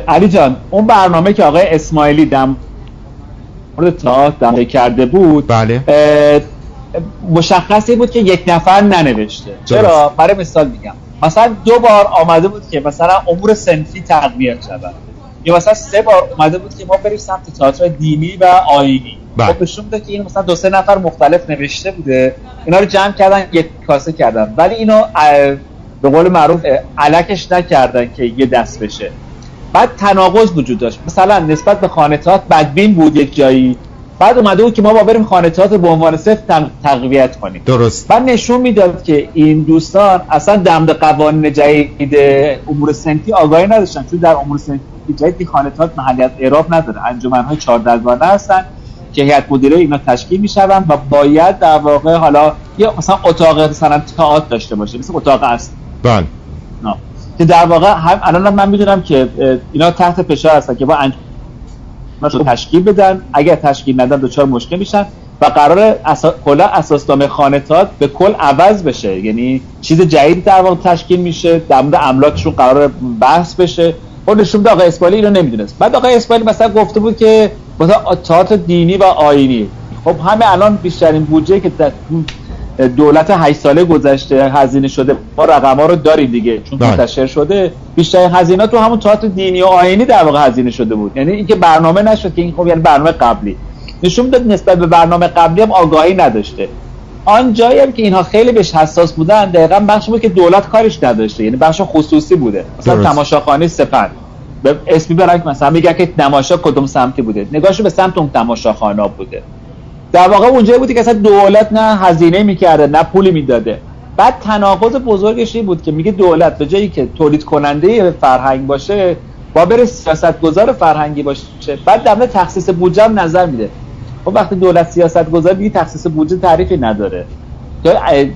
علی جان اون برنامه که آقای اسماعیلی در مورد تئاتر کرده بود، بله، مشخصی بود که یک نفر ننوشته. چرا؟ برای مثال میگم مثلا دو بار آمده بود که مثلا امور صنفی تقویت شود، یا مثلا سه بار اومده بود که ما بریم سمت تئاتر دینی و آیینی. خب نشون میده که این مثلا دو سه نفر مختلف نوشته بوده، اینا رو جمع کردن یک کاسه کردن، ولی اینو به قول معروف الکش نکردن که یه دست بشه. بعد تناقض وجود داشت، مثلا نسبت به خانه تئاتر بدبین بود یک جایی، بعد اومده بود که ما بریم خانه تئاتر به عنوان صفر تقویت کنیم. درست. بعد نشون میداد که این دوستان اصلا دمد قوانین جدید امور صنفی آگاهی نداشتن، چون در امور صنفی جدید خانه تئاتر محلیت اعراب نداره، انجمن‌های 14 گانه هستن که هیئت مدیره اینا تشکیل میشن و باید در واقع حالا یا مثلا اتاق مثلا تئاتر داشته باشه، مثلا اتاق است. بله. که در واقع هم الان من میدونم که اینا تحت فشار هستن که با ماشو تشکیل بدن، اگر تشکیل ندن دوچار مشکل میشن و قرار کلا اساسنامه خانه تئاتر به کل عوض بشه، یعنی چیز جدید در واقع تشکیل میشه، در مورد املاکشون قرار بحث بشه. خودشون دیگه آقای اسماعیلی اینو نمیدونست. بعد آقای اسماعیلی مثلا گفته بود که مثلا تئاتر دینی و آیینی. خب همه الان بیشترین بودجه که دولت 8 ساله گذشته هزینه شده، ما رقما رو داریم دیگه چون منتشر شده، بیشتر هزینه تو همون تئاتر دینی و آیینی در واقع هزینه شده بود. یعنی اینکه برنامه نشد که این خب یعنی برنامه قبلی نشون داد نسبت به برنامه قبلی هم آگاهی نداشته. آن جایی هم که اینها خیلی بهش حساس بودن دقیقاً بخشی بود که دولت کارش نداشته، یعنی بخش خصوصی بوده. مثلا تماشاخانه سپند به اسمی برک مثلا میگه که تماشا کدوم سمتی بوده، نگاهش به سمت اون تماشاخانه بوده. در واقع اونجایی بودی که اصلا دولت نه هزینه میکرده نه پولی میداده. بعد تناقض بزرگش این بود که میگه دولت به جایی که تولید کننده فرهنگ باشه با بره سیاستگزار فرهنگی باشه، بعد در مورد تخصیص بودجه هم نظر میده. خب وقتی دولت سیاستگزار دیگه تخصیص بودجه تعریفی نداره،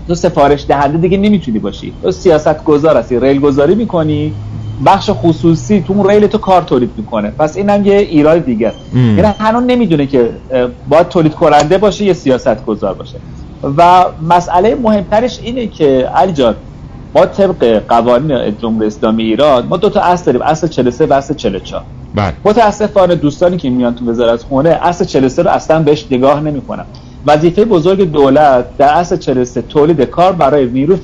تو سفارش دهنده دیگه نمیتونی باشی، تو سیاستگزار هستی، ریل گذاری میکنی، بخش خصوصی تو اون ریل تو کار تولید میکنه. پس اینم یه ایراد دیگه است، یعنی هنوز نمیدونه که باید تولید کننده باشه یا سیاست گذار باشه. و مسئله مهمترش اینه که علی جان ما طبق قوانین جمهوری اسلامی ایران ما دو تا اصل داریم، اصل 43 و اصل 44. بله. متاسفانه دوستانی که میان تو وزارت خونه اصل 43 رو اصلا بهش نگاه نمیکنن. وظیفه بزرگ دولت در اصل 43 تولید کار برای نیروی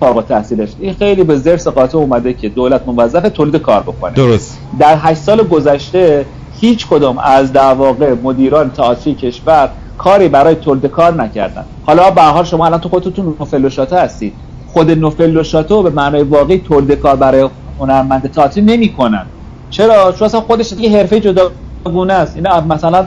فارغ التحصیل. این خیلی به ذرس قاطع اومده که دولت موظف تولید کار بکنه. درست. در 8 سال گذشته هیچ کدوم از در واقع مدیران تئاتر کشور کاری برای تولید کار نکردن. حالا به هر حال شما الان تو خودتون نوفل لوشاتو هستید. خود نوفل لوشاتو به معنای واقعی تولید کار برای هنرمند تئاتر نمی‌کنن. چرا؟ چون اصلا خودش یه حرفه جداگونه است. اینا مثلا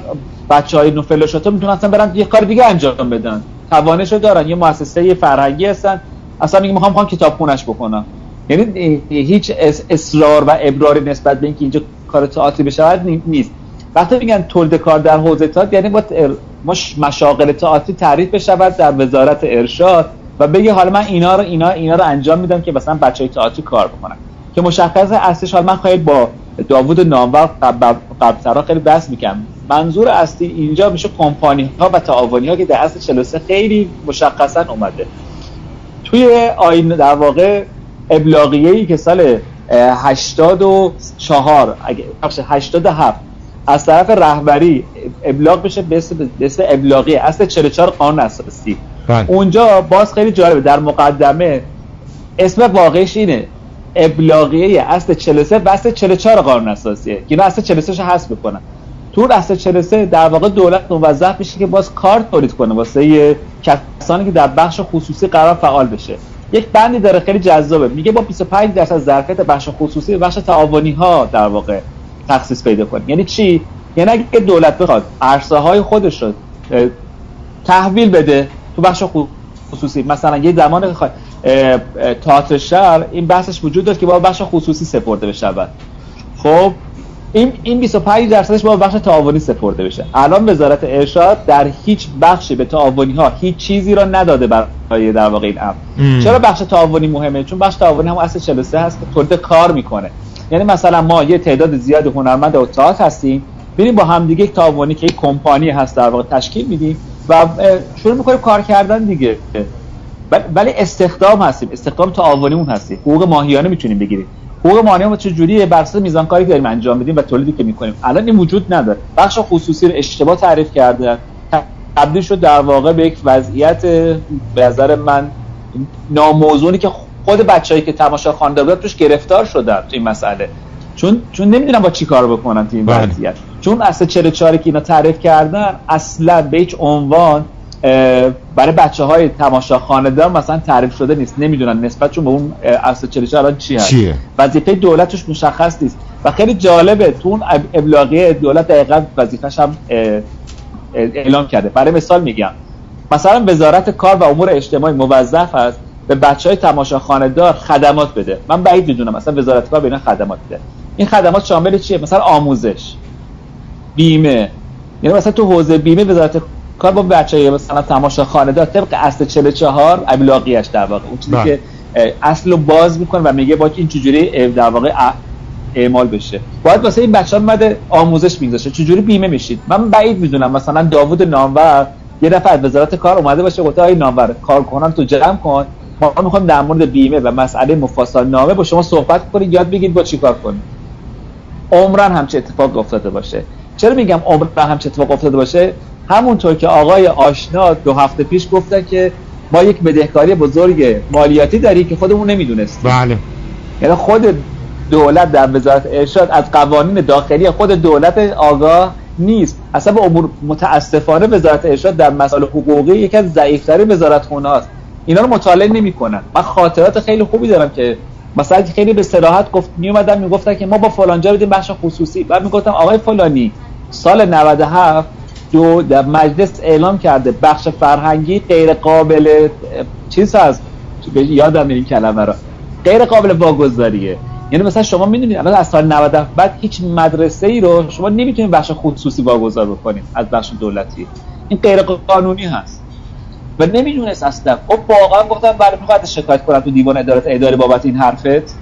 بچهای نوفل لوشاتو میتونن اصلا برن یه کار دیگه انجام بدن. توانشو دارن، یه مؤسسه فرهنگی هستن. اصلا میگم میخوام کتابخونش بکنم، یعنی هیچ اصرار و ابراری نسبت به اینکه اینجا کار تئاتری بشه نیست. وقتی میگن تولید کار در حوزه تئاتر یعنی باید مشاغل تئاتری تعریف بشه در وزارت ارشاد و بگه حالا من اینا رو انجام میدم که مثلا بچهای تئاتر کار بکنن، که مشخص اصلش. حالا من خیلی با داوود نامور قبطرا خیلی بحث میکنم، منظور اصلی اینجا میشه کمپانی ها و تعاونی ها که در اصل 43 خیلی مشخصا اومده. توی آیین در واقع ابلاغیه‌ای که سال 84 اگه 87 از طرف رهبری ابلاغ بشه به اسم ابلاغیه اصل 44 قانون اساسی، اونجا باز خیلی جالبه در مقدمه اسم واقعیش اینه ابلاغیه اصل 43 و اصل 44 قانون اساسیه که اصل 43 رو حذف می‌کنن. تو اصل 43 در واقع دولت موظف میشه که باز کارت تولید کنه واسه کسانی که در بخش خصوصی قرار فعال بشه. یک بندی داره خیلی جذابه، میگه با 25% ظرفیت بخش خصوصی بخش تعاونی ها در واقع تخصیص پیدا کنه. یعنی چی؟ یعنی اگه دولت بخواد عرصه های خودش رو تحویل بده تو بخش خصوصی، مثلا یه زمانی بخواد تئاتر شهر این بحثش وجود داشت که با بخش خصوصی سپرده بشه. خب این 25%ش با بخش تعاونی سپرده بشه. الان وزارت ارشاد در هیچ بخشی به تعاونی ها هیچ چیزی را نداده برای در واقع این امر. چرا بخش تعاونی مهمه؟ چون بخش تعاونی هم اصل 43 هست که تولید کار میکنه. یعنی مثلا ما یه تعداد زیاد هنرمند و تئاتر هستیم، میریم با هم دیگه یک تعاونی که یک کمپانی هست در واقع تشکیل میدیم و شروع میکنیم کار کردن دیگه. ولی استخدام هستیم، استخدام تعاونیمون هستیم، حقوق ماهیانه میتونیم بگیریم. حقوق ماهیانه چجوریه؟ بر اساس میزانکاری که داریم انجام میدیم و تولیدی که میکنیم. الان این وجود نداره. بخش خصوصی رو اشتباه تعریف کردن، تبدیل شد در واقع به یک وضعیت به نظر من ناموزونی که خود بچه‌ای که تماشا خواننده بودن توش گرفتار شدن تو این مسئله، چون نمیدونم با چی کار بکنن تو این وضعیت. چون اصل 44 که اینا تعریف کردن اصلا به هیچ عنوان برای بچه‌های تماشا خوانندگان مثلا تعریف شده نیست، نمیدونن نسبت چون به اون اصل 44 الان چی هست، وظیفه دولتش مشخص نیست و خیلی جالبه تو اون ابلاغیه دولت دقیقاً وظیفه‌ش هم اعلام کرده. برای مثال میگم مثلا وزارت کار و امور اجتماعی موظف است به بچهای تماشاخانه‌دار خدمات بده. من بعید میدونم مثلا وزارت کار به اینا خدمات بده. این خدمات شامل چیه؟ مثلا آموزش، بیمه. یعنی مثلا تو حوزه بیمه وزارت کار با بچهای مثلا تماشاخانه‌دار طبق اصل 44 ابلاغیش در واقع اون چیزی که اصل رو باز میکنه و میگه باید این چجوری در واقع اعمال بشه. باید واسه این بچه‌ها مد آموزش میگذاشه. چجوری بیمه میشید؟ من بعید میدونم مثلا داوود نامور یه دفعه از وزارت کار اومده باشه گفته آقای نامور کارکنان تو جمع کن، ما میخوایم در مورد بیمه و مسئله مفصل نامه با شما صحبت کنیم، یاد بگیرید با چیکار کنید. عمرن همچه اتفاق افتاده باشه. چرا میگم عمرن همچه اتفاق افتاده باشه؟ همونطور که آقای آشنا 2 هفته پیش گفتن که ما یک بدهکاری بزرگ مالیاتی داریم که خودمون نمیدونست. بله. یعنی خود دولت در وزارت ارشاد از قوانین داخلی خود دولت آگاه نیست. اصلا به امور متاسفانه وزارت ارشاد در مسائل حقوقی یکی از ضعیف‌ترین وزارتخونه‌هاست. اینا رو مطالعه نمی‌کنن. من خاطرات خیلی خوبی دارم که مثلا خیلی به صراحت گفت میومدن میگفتن که ما با فلانجا بدیم بخش خصوصی. بعد میگفتم آقای فلانی سال 97 در مجلس اعلام کرده بخش فرهنگی غیر قابل چیز هست، یادم این کلمه را، غیر قابل واگذاریه. یعنی مثلا شما میدونید الان از سال 97 بعد هیچ مدرسه‌ای رو شما نمیتونید بخش خصوصی واگذار بکنید از بخش دولتی. این غیر قانونی هست و نمیدونست اصلا. او واقعا گفتم برای میخواد شکایت کنم تو دیوان اداره بابت این حرفت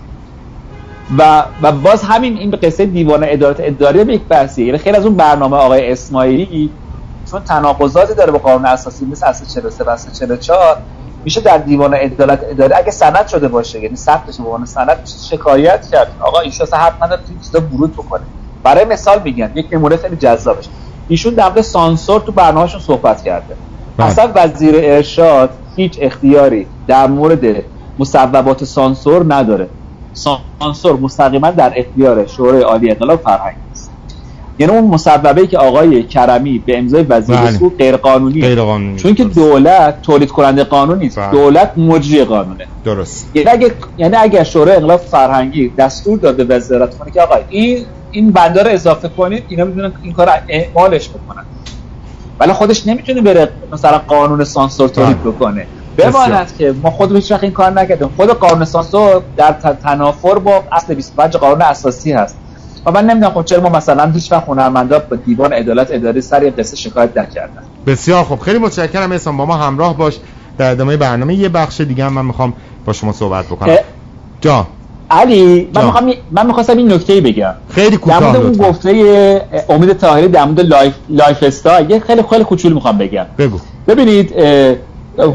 و باز همین این قصه دیوان اداره به یک بحثیه. یعنی خیلی از اون برنامه آقای اسماعیلی چون تناقضاتی داره با قانون اساسی مثل اصل 43 و اصل 44 میشه در دیوان اداره اگه سند شده باشه، یعنی ثبت بشه به عنوان سند، شکایت کرد آقا ایشون اصلا حق نداره تو چیزا ورود بکنه. برای مثال میگم یک نمونه خیلی جذابش، ایشون در مورد سانسور تو برنامه‌شون صحبت کرده. اصلا وزیر ارشاد هیچ اختیاری در مورد مصوبات سانسور نداره. سانسور مستقیما در اختیار شورای عالی انقلاب فرهنگی است. یعنی اون مصوبه‌ای که آقای کرمی به امضای وزیر امور غیرقانونیه، چون که دولت تولید کننده قانون نیست، دولت مجری قانونه. درست. یعنی اگه شورای انقلاب فرهنگی دستور داده وزارت خونه که آقا این بنده رو اضافه کنید، اینا می‌دونن این کارو اعمالش بکنن. ولی خودش نمیتونه بره مثلا قانون سانسور تولید بکنه. بماند که ما خودمون هیچ وقت این کار نکردیم. خود قانون سانسور در تنافر با اصل 25 قانون اساسی هست. و من نمیدونم خب چرا ما مثلا هیچ وقت هنرمندا با دیوان عدالت اداری سر این قصه شکایت نکردن. بسیار خب، خیلی متشکرم احسان، با ما همراه باش در ادامه برنامه. یه بخش دیگه هم من میخوام با شما صحبت بکنم. جا علی من می‌خواستم این نکته‌ای بگم خیلی کوتاه در مورد اون گفته امید طاهری در مورد لایف استایل. یه خیلی کوچولو میخوام بگم. بگو. ببینید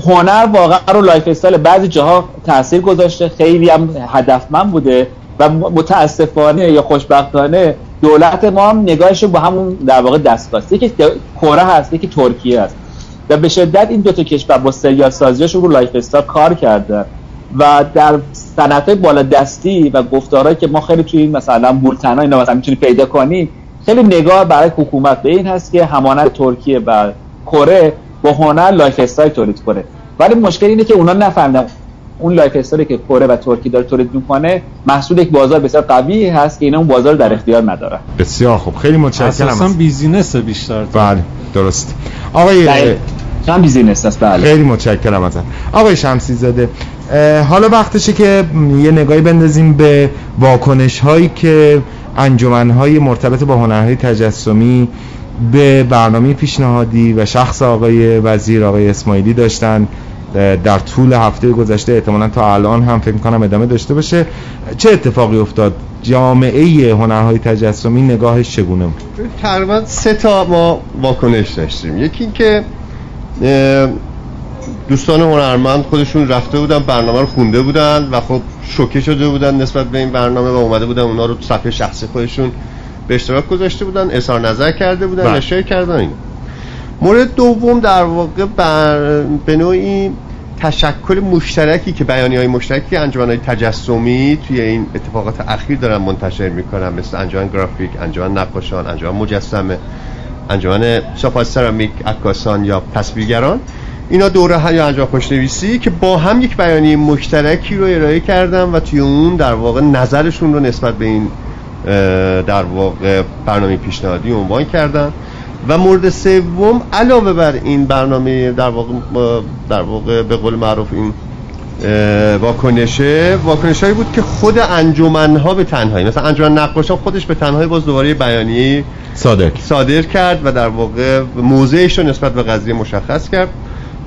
هنر واقعا رو لایف استایل بعضی جاها تاثیر گذاشته، خیلی هم هدفمند بوده و متاسفانه یا خوشبختانه دولت ما هم نگاهش با همون در واقع دستگاست. یکی کره هست، یکی ترکیه هست و به شدت این دو تا کشور با سریال سازی‌هاش رو لایف استایل کار کردن و در صنعت‌های بالادستی و گفتارهایی که ما خیلی توی این مثلا بولتن‌ها اینا مثلا می‌تونی پیدا کنی، خیلی نگاه برای حکومت به این هست که همانند ترکیه و کره با هنر لایف استایل تولید کنه. ولی مشکل اینه که اونا نفهمیدن اون لایف استایلی که کره و ترکیه داره تولید می‌کنه محصول یک بازار بسیار قوی هست که اینا اون بازار در اختیار ندارن. بسیار خوب، خیلی متشکرم. اصلا بیزینس بیشتر. بله درست. آقای هم بیزینس است. بله خیلی متشکرم ازت. آقای شمسیزاده، حالا وقتشه که یه نگاهی بندازیم به واکنش‌هایی که انجمن‌های مرتبط با هنرهای تجسمی به برنامه پیشنهادی و شخص آقای وزیر آقای اسماعیلی داشتن در طول هفته گذشته، احتمالاً تا الان هم فکر می‌کنم ادامه داشته باشه. چه اتفاقی افتاد؟ جامعه هنرهای تجسمی نگاهش چگونه بود؟ تقریباً سه تا ما واکنش داشتیم. یکی اینکه دوستان هنرمند خودشون رفته بودن برنامه رو خونده بودن و خب شوکه شده بودن نسبت به این برنامه و اومده بودن اونا رو صفحه شخصی خودشون به اشتراک گذاشته بودن، اظهار نظر کرده بودن، نشر کردن. این مورد دوم در واقع به نوعی تشکل مشترکی که بیانیه‌های مشترکی انجمن‌های تجسمی توی این اتفاقات اخیر دارن منتشر میکنن، مثل انجمن گرافیک، انجمن نقاشان، انجمن مجسمه، انجمن شاپ سرامیک، عکاسان یا تصویرگران، اینا دوره ها یا انجمن خوشنویسی که با هم یک بیانیه مشترکی رو ارائه کردن و توی اون در واقع نظرشون رو نسبت به این در واقع برنامه پیشنهادی عنوان کردن. و مورد سوم علاوه بر این برنامه در واقع به قول معروف این واکنشایی بود که خود انجمن‌ها به تنهایی، مثلا انجمن نقاشان خودش به تنهایی باز دوباره بیانیه صادر کرد و در واقع موضعش رو نسبت به قضیه مشخص کرد.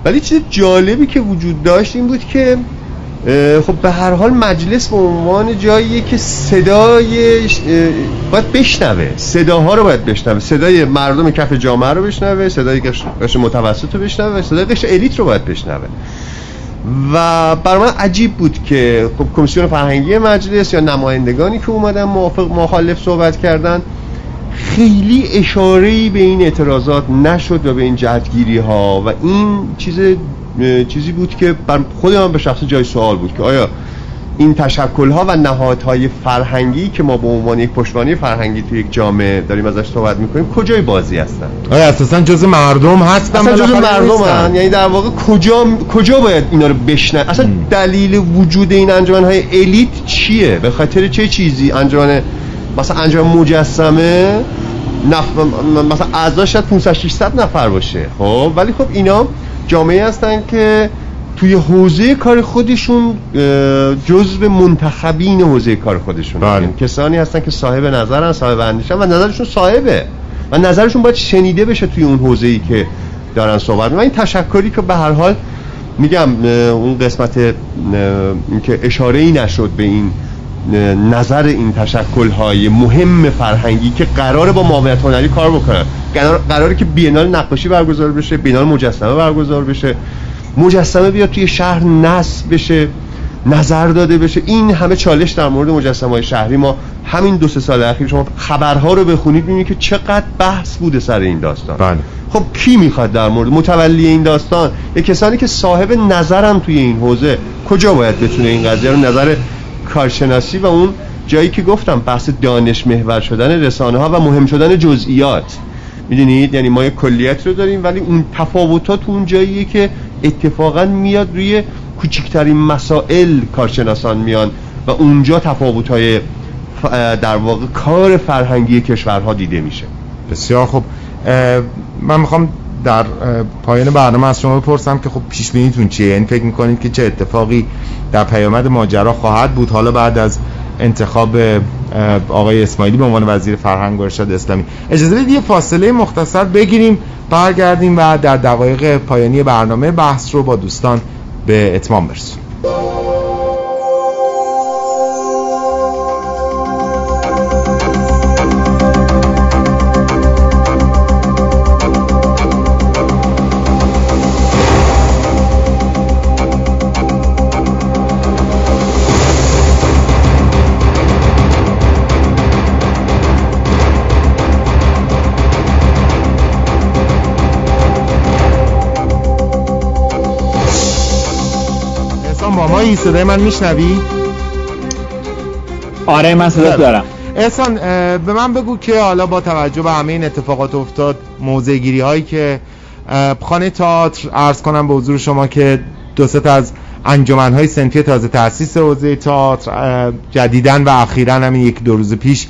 ولی چیز جالبی که وجود داشت این بود که خب به هر حال مجلس به عنوان جاییه که صدایش باید بشنوه، صداها رو باید بشنوه، صدای مردم کف جامعه رو بشنوه، صدای قشر متوسط رو بشنوه، صدای قشر الیت رو باید بشنوه. و برای من عجیب بود که خب کمیسیون فرهنگی مجلس یا نمایندگانی که اومدن موافق مخالف صحبت کردن خیلی اشاره‌ای به این اعتراضات نشد و به این جدگیری‌ها، و این چیزی بود که بر خود من به شخص جای سوال بود که آیا این تشکل‌ها و نهادهای فرهنگی که ما به عنوان یک پشتوانه فرهنگی توی یک جامعه داریم ازش صحبت می‌کنیم کجای بازی هستن؟ آیا اساساً جزء مردم هستن؟ اصلا جزء مردمن؟ یعنی در واقع کجا باید اینا رو بشنن؟ اصلا دلیل وجود این انجمن‌های الیت چیه؟ به خاطر چه چیزی انجمن مثلا مجسمه مثلا اعضاش شاید 500-600 نفر باشه؟ خب ولی خب اینا جامعه هستن که توی حوزه کار خودشون جزو منتخبین حوزه کار خودشون هستن، کسانی هستن که صاحب نظرن، صاحب اندیشن و نظرشون صاحبه و نظرشون باید شنیده بشه توی اون حوزه‌ای که دارن صحبت می‌کنن. این تشکلی که به هر حال میگم اون قسمت این که اشاره‌ای نشد به این نظر این تشکل‌های مهم فرهنگی که قراره با معاونت هنری کار بکنن، قراره که بینال نقاشی برگزار بشه، بینال مجسمه برگزار بشه، مجسمه بیاد توی شهر نصب بشه، نظر داده بشه. این همه چالش در مورد مجسمه‌های شهری ما همین 2-3 سال اخیر شما خبرها رو بخونید می‌بینید که چقدر بحث بوده سر این داستان. بله. خب کی می‌خواد در مورد متولی این داستان؟ کسانی که صاحب نظرم توی این حوزه کجا باید بتونه این قضیه رو نظر کارشناسی و اون جایی که گفتم بحث دانش محور شدن رسانه‌ها و مهم شدن جزئیات، میدونید یعنی ما یک کلیت رو داریم ولی اون تفاوتات اون جاییه که اتفاقا میاد روی کوچکترین مسائل کارشناسان میان و اونجا تفاوت‌های در واقع کار فرهنگی کشورها دیده میشه. بسیار خب، من میخوام در پایان برنامه از شما بپرسم که خب پیش بینیتون چیه؟ یعنی فکر میکنید که چه اتفاقی در پیامد ماجرا خواهد بود حالا بعد از انتخاب آقای اسماعیلی به عنوان وزیر فرهنگ و ارشاد اسلامی؟ اجازه بدید یه فاصله مختصر بگیریم، برگردیم و در دقایق پایانی برنامه بحث رو با دوستان به اتمام برسونیم. دایی صدای من میشنوی؟ آره من صدات دارم. احسان به من بگو که حالا با توجه به همه این اتفاقات افتاد، موضع‌گیری هایی که خانه تئاتر، عرض کنم به حضور شما که دو سه تا از انجمن‌های صنفی تازه تأسیس حوزه تئاتر جدیداً و اخیراً همین یک دو روز پیش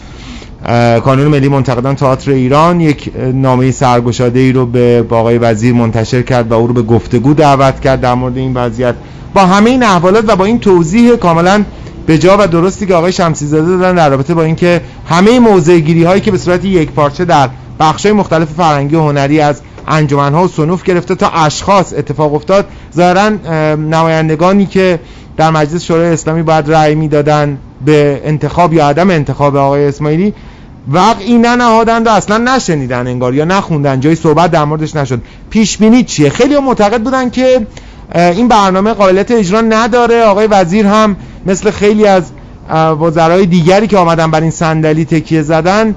کانون ملی منتقدان تئاتر ایران یک نامه سرگشاده‌ای رو به آقای وزیر منتشر کرد و او رو به گفتگو دعوت کرد در مورد این وضعیت. با همه این احوالات و با این توضیح کاملاً به جا و درستی که آقای شمسیزاده دادن در رابطه با اینکه همه موضع‌گیری‌هایی که به صورت یکپارچه در بخش‌های مختلف فرهنگی و هنری از انجمن‌ها و صنوف گرفته تا اشخاص اتفاق افتاد، ظاهراً نمایندگانی که در مجلس شورای اسلامی باید رأی می‌دادن به انتخاب یا عدم انتخاب آقای اسماعیلی واقعی ننهادند و اصلا نشنیدن انگار یا نخوندن، جای صحبت در موردش نشد. پیش بینی چیه؟ خیلی معتقد بودن که این برنامه قابلیت اجرا نداره، آقای وزیر هم مثل خیلی از وزرای دیگری که آمدن بر این صندلی تکیه زدن،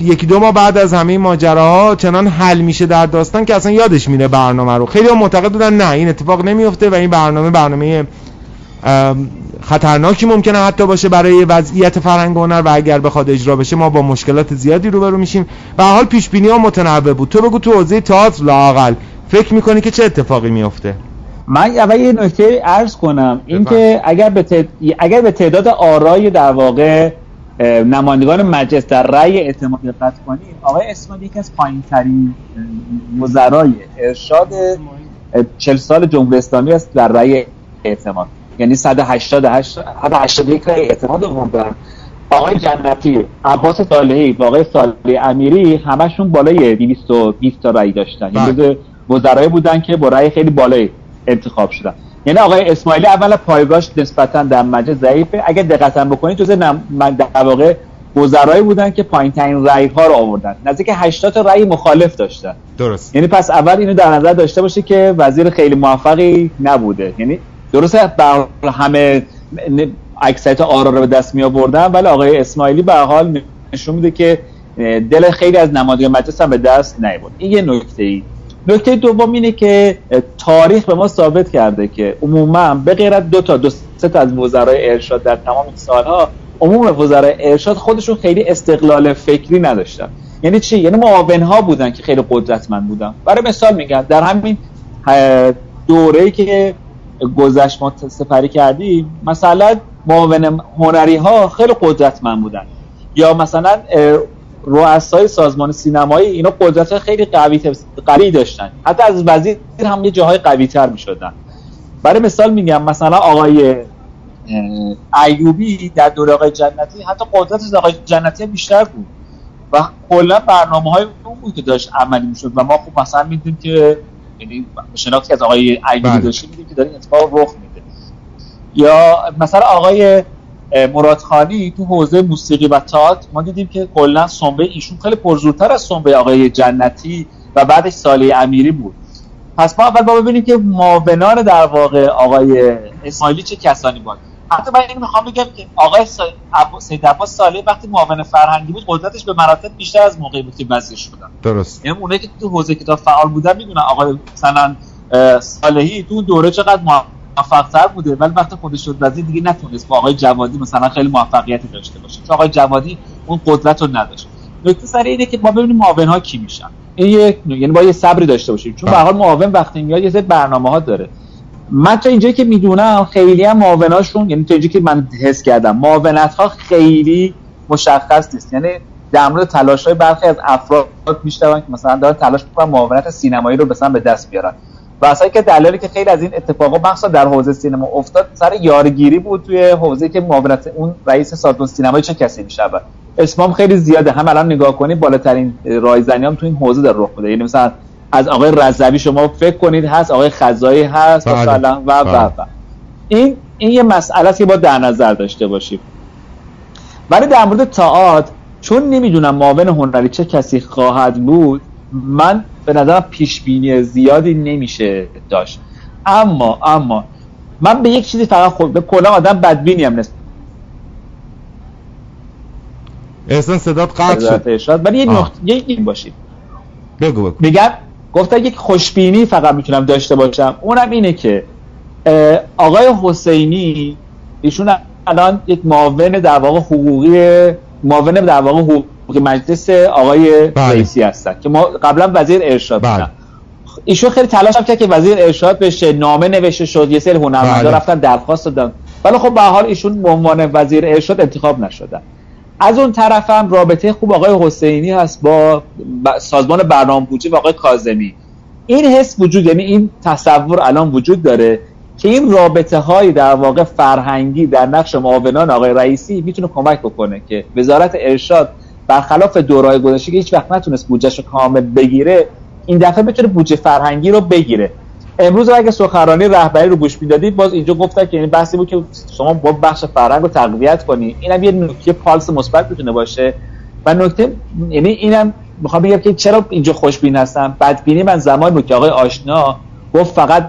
یکی دو ماه بعد از همه ماجراها چنان حل میشه در داستان که اصلا یادش میره برنامه رو. خیلی معتقد بودن نه، این اتفاق نمیفته و این برنامه خطرناکی ممکنه حتی باشه برای وضعیت فرهنگ و هنر و اگر بخواد اجرا بشه ما با مشکلات زیادی روبرو میشیم. به هر حال پیش بینی ها متنوع بود. تو بگو تو حوزه تئاتر لااقل فکر میکنی که چه اتفاقی میفته؟ من اول یه نکته عرض کنم، اینکه اگر به تعداد آرای در واقع نمایندگان مجلس در رأی اعتماد دقت کنیم، آقای اسماعیلی یکی از پایین‌ترین وزرای ارشاد 40 سال جمهوری اسلامی است در رأی اعتماد، یعنی 188 رأی اعتماد آوردن. آقای جنتی، عباس صالحی، آقای صالحی امیری همشون بالای 220 تا رأی داشتن، یعنی جزو وزرای بودن که با رأی خیلی بالایی انتخاب شدن. یعنی آقای اسماعیلی اولا پایگاهش نسبتاً در مجلس ضعیفه، اگه دقیقاً بکنید جزء در واقع وزرایی بودن که پایین‌ترین رأی‌ها رو آوردن، نزدیک 80 تا رأی مخالف داشتن. درست. یعنی پس اول اینو در نظر داشته باشه که وزیر خیلی موفقی نبوده، یعنی درسته همه اکثریت آرا رو به دست می آوردن ولی آقای اسماعیلی به هر حال نشون میده که دل خیلی از نمایندگان مجلس هم به دست نیاورد. این یه نکته‌ای. نکته دوم اینه که تاریخ به ما ثابت کرده که عموما به غیر از دو سه تا از وزرای ارشاد در تمام این سالها، عموم وزرای ارشاد خودشون خیلی استقلال فکری نداشتن. یعنی چی؟ یعنی معاونها بودن که خیلی قدرتمند بودن. برای مثال میگم در همین دوره‌ای که گذشت ما سپری کردیم، مثلا معاون هنری ها خیلی قدرتمند بودن، یا مثلا رؤسای سازمان سینمایی اینا قدرت خیلی قوی داشتن، حتی از وزیر هم یه جاهای قوی تر می شدن. برای مثال میگم مثلا آقای ایوبی در دوره آقای جنتی حتی قدرت از آقای جنتی بیشتر بود و کلا برنامه های اون بود که داشت عملی می شد و ما خب مثلا می دونیم که شناختی از آقای ایوبی داشتیم می دونیم که داره این اتفاق رخ میده. یا مثلا آقای مرادخانی تو حوزه موسیقی و تئاتر ما دیدیم که کلا سنبه ایشون خیلی پرزورتر از سنبه آقای جنتی و بعدش سالی امیری بود. پس ما اول با ببینیم که معاونان در واقع آقای اسماعیلی چه کسانی بود. حتی من اینو میخوام بگم که آقای سید عباس صالح وقتی معاون فرهنگی بود قدرتش به مراتب بیشتر از موقعی بود که وزیر شدن. درست. یعنی اونایی که تو حوزه کتاب فعال بودن میدونن آقای مثلا صالحی تو دوره چقدر موفق‌تر بوده، ولی وقتی خودش شد وزیر دیگه نتونست با آقای جوادی مثلا خیلی موفقیتی داشته باشه چون آقای جوادی اون قدرت رو نداشت. نکته سر اینه که ما ببینیم معاون‌ها کی میشن. این یک یعنی با یه صبری داشته باشیم چون به هر حال معاون وقتی میاد یه سری برنامه‌ها داره. من تا اینجایی که میدونم خیلی هم معاوناشون، یعنی تا اینجایی که من حس کردم معاونت‌ها خیلی مشخص نیست، یعنی در مورد تلاش‌های برخی از افراد میشنون که مثلا دارن تلاش می‌کنن معاونت سینمایی رو مثلا به دست بیارن. واسه که دلایلی که خیلی از این اتفاقا مخصوصا در حوزه سینما افتاد سر یارگیری بود توی حوزه که معاونت اون رئیس سازمان سینمایی چه کسی میشه. اسمام خیلی زیاده، هم الان نگاه کنید بالاترین رایزنیام تو این حوزه در رخ بوده، یعنی مثلا از آقای رضوی شما فکر کنید هست، آقای خزایی هست مثلا و این یه مسئله است که با در نظر داشته باشیم. ولی در مورد تئاتر چون نمیدونم معاون هنری چه کسی خواهد بود، من به نظرم پیش بینی زیادی نمیشه داشت. اما من به یک چیزی فقط به کلا آدم بدبینی هم نیست. احسان صدات قطع شد. ولی یه نقطه باشیم. بگو. میگم گفتم یک خوشبینی فقط میتونم داشته باشم. اونم اینه که آقای حسینی ایشون الان یک معاون در واقع حقوقی، معاون در واقع حقوقی مجلس آقای رئیسی هستن که ما قبلا وزیر ارشاد بودن. ایشون خیلی تلاش کرد که وزیر ارشاد بشه، نامه نوشته شد، یه سری هنرمندا رفتن درخواست دادن، ولی خب به هر حال ایشون به عنوان وزیر ارشاد انتخاب نشدن. از اون طرف هم رابطه خوب آقای حسینی هست با سازمان برنامه‌بودجه و آقای کاظمی. این حس وجود، یعنی این تصور الان وجود داره که این رابطه های در واقع فرهنگی در نقش معاونان آقای رئیسی میتونه کمک بکنه که وزارت ارشاد برخلاف دورهای گذشته که هیچ وقت نتونست بودجهش رو کامل بگیره، این دفعه بتونه بودجه فرهنگی رو بگیره. امروز اگه سخنرانی رهبری رو گوش می‌دادید باز اینجا گفتن که این بحثی بود که شما با بخش فرهنگ رو تقویت کنی. اینم یه نکته پالس مثبت میتونه باشه. و نکته یعنی اینم میخوام بگم که چرا اینجا خوشبین هستم. بدبینی من زمانی بود که آقای آشنا گفت فقط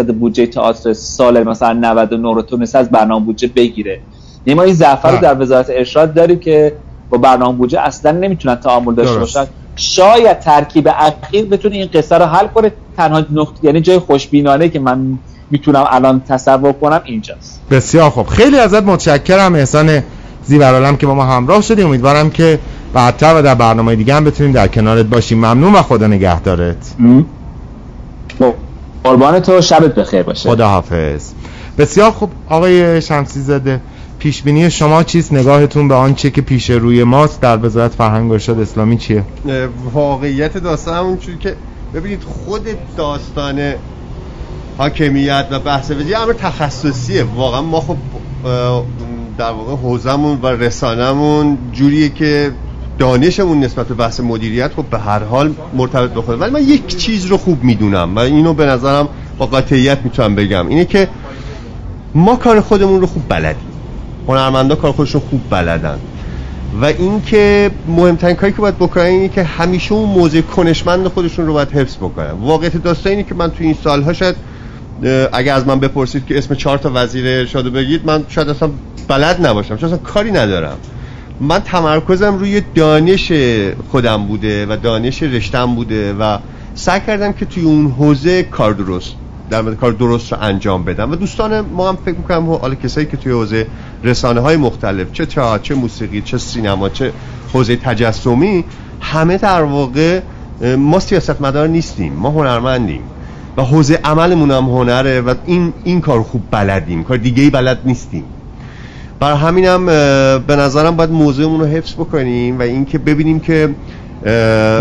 10% بودجه تئاتر سال مثلا 99 رو تونست از برنامه بودجه بگیره. یعنی ما این ضعف رو در وزارت ارشاد داریم که با برنامه بودجه اصلا نمیتونن تعامل داشته باشن. شاید ترکیب اخیر بتونه این قصه رو حل کنه. تنها نقطه یعنی جای خوشبینانه که من میتونم الان تصور کنم اینجاست. بسیار خوب، خیلی ازت متشکرم احسان زیور عالم که با ما همراه شدی. امیدوارم که بعدتر و در برنامه دیگه هم بتونیم در کنارت باشیم. ممنون و خدا نگهدارت. قربان تو، شبت بخیر باشه. خداحافظ. بسیار خوب آقای شمسیزاده، پیش بینی شما چیست؟ نگاهتون به آنچه که پیش روی ماست در وزارت فرهنگ و ارشاد اسلامی چیه؟ واقعیت داستان اونجوری که ببینید خود داستان حاکمیت و بحث وزیر امر تخصصیه. واقعا ما خب در واقع حوزمون و رسانمون جوریه که دانشمون نسبت به بحث مدیریت خب به هر حال مرتبط با خود. ولی من یک چیز رو خوب میدونم و اینو به نظرم با قاطعیت میتونم بگم، اینه که ما کار خودمون رو خوب بلدیم، هنرمندا کار خودشون خوب بلدن و این که مهمترین کاری که باید بکنن اینه که همیشه اون موضع کنشمند خودشون رو باید حفظ بکنن. واقعیت داستان اینه که من تو این سال‌ها شاید اگه از من بپرسید که اسم 4 تا وزیر ارشاد بگید من شاید اصلا بلد نباشم، چون اصلا کاری ندارم. من تمرکزم روی دانش خودم بوده و دانش رشته‌ام بوده و سعی کردم که توی اون حوزه کار درست رو انجام بدم و دوستان ما هم فکر می‌کنم حالا کسایی که توی حوزه رسانه‌های مختلف، چه تئاتر، چه موسیقی، چه سینما، چه حوزه تجسمی، همه در واقع ما سیاستمدار نیستیم، ما هنرمندیم و حوزه عملمون هم هنره و این کار خوب بلدیم، کار دیگه‌ای بلد نیستیم. برای همینم به نظرم باید موضوعمون رو حفظ بکنیم و اینکه ببینیم که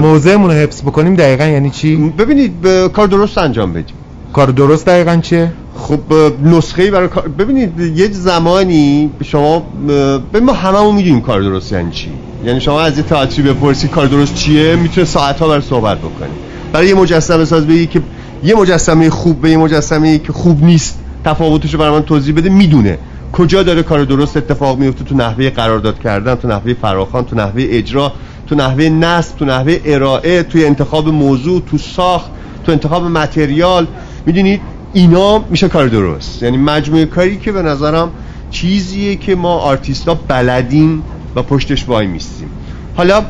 موضوعمون رو حفظ بکنیم دقیقاً یعنی چی؟ ببینید کار درست انجام بدیم. کار درست دقیقاً چیه؟ خب نسخه‌ای برای کار، ببینید یه زمانی شما ما هممون میدونیم کار درست یعنی چی. یعنی شما از یه تئاتری بپرسی کار درست چیه، میتونه ساعت‌ها بر صحبت بکنی. برای یه مجسمه ساز بگی که یه مجسمه خوب به یه مجسمه که خوب نیست تفاوتش رو برای من توضیح بده، میدونه کجا داره کار درست اتفاق میفته، تو نحوه قرارداد کردن، تو نحوه فراخوان، تو نحوه اجرا، تو نحوه نصب، تو نحوه ارائه، توی انتخاب موضوع، تو ساخت، تو انتخاب متریال. میدونید اینا میشه کار درست. یعنی مجموعه کاری که به نظرم چیزیه که ما آرتیستا بلدیم و پشتش وای میستیم. حالا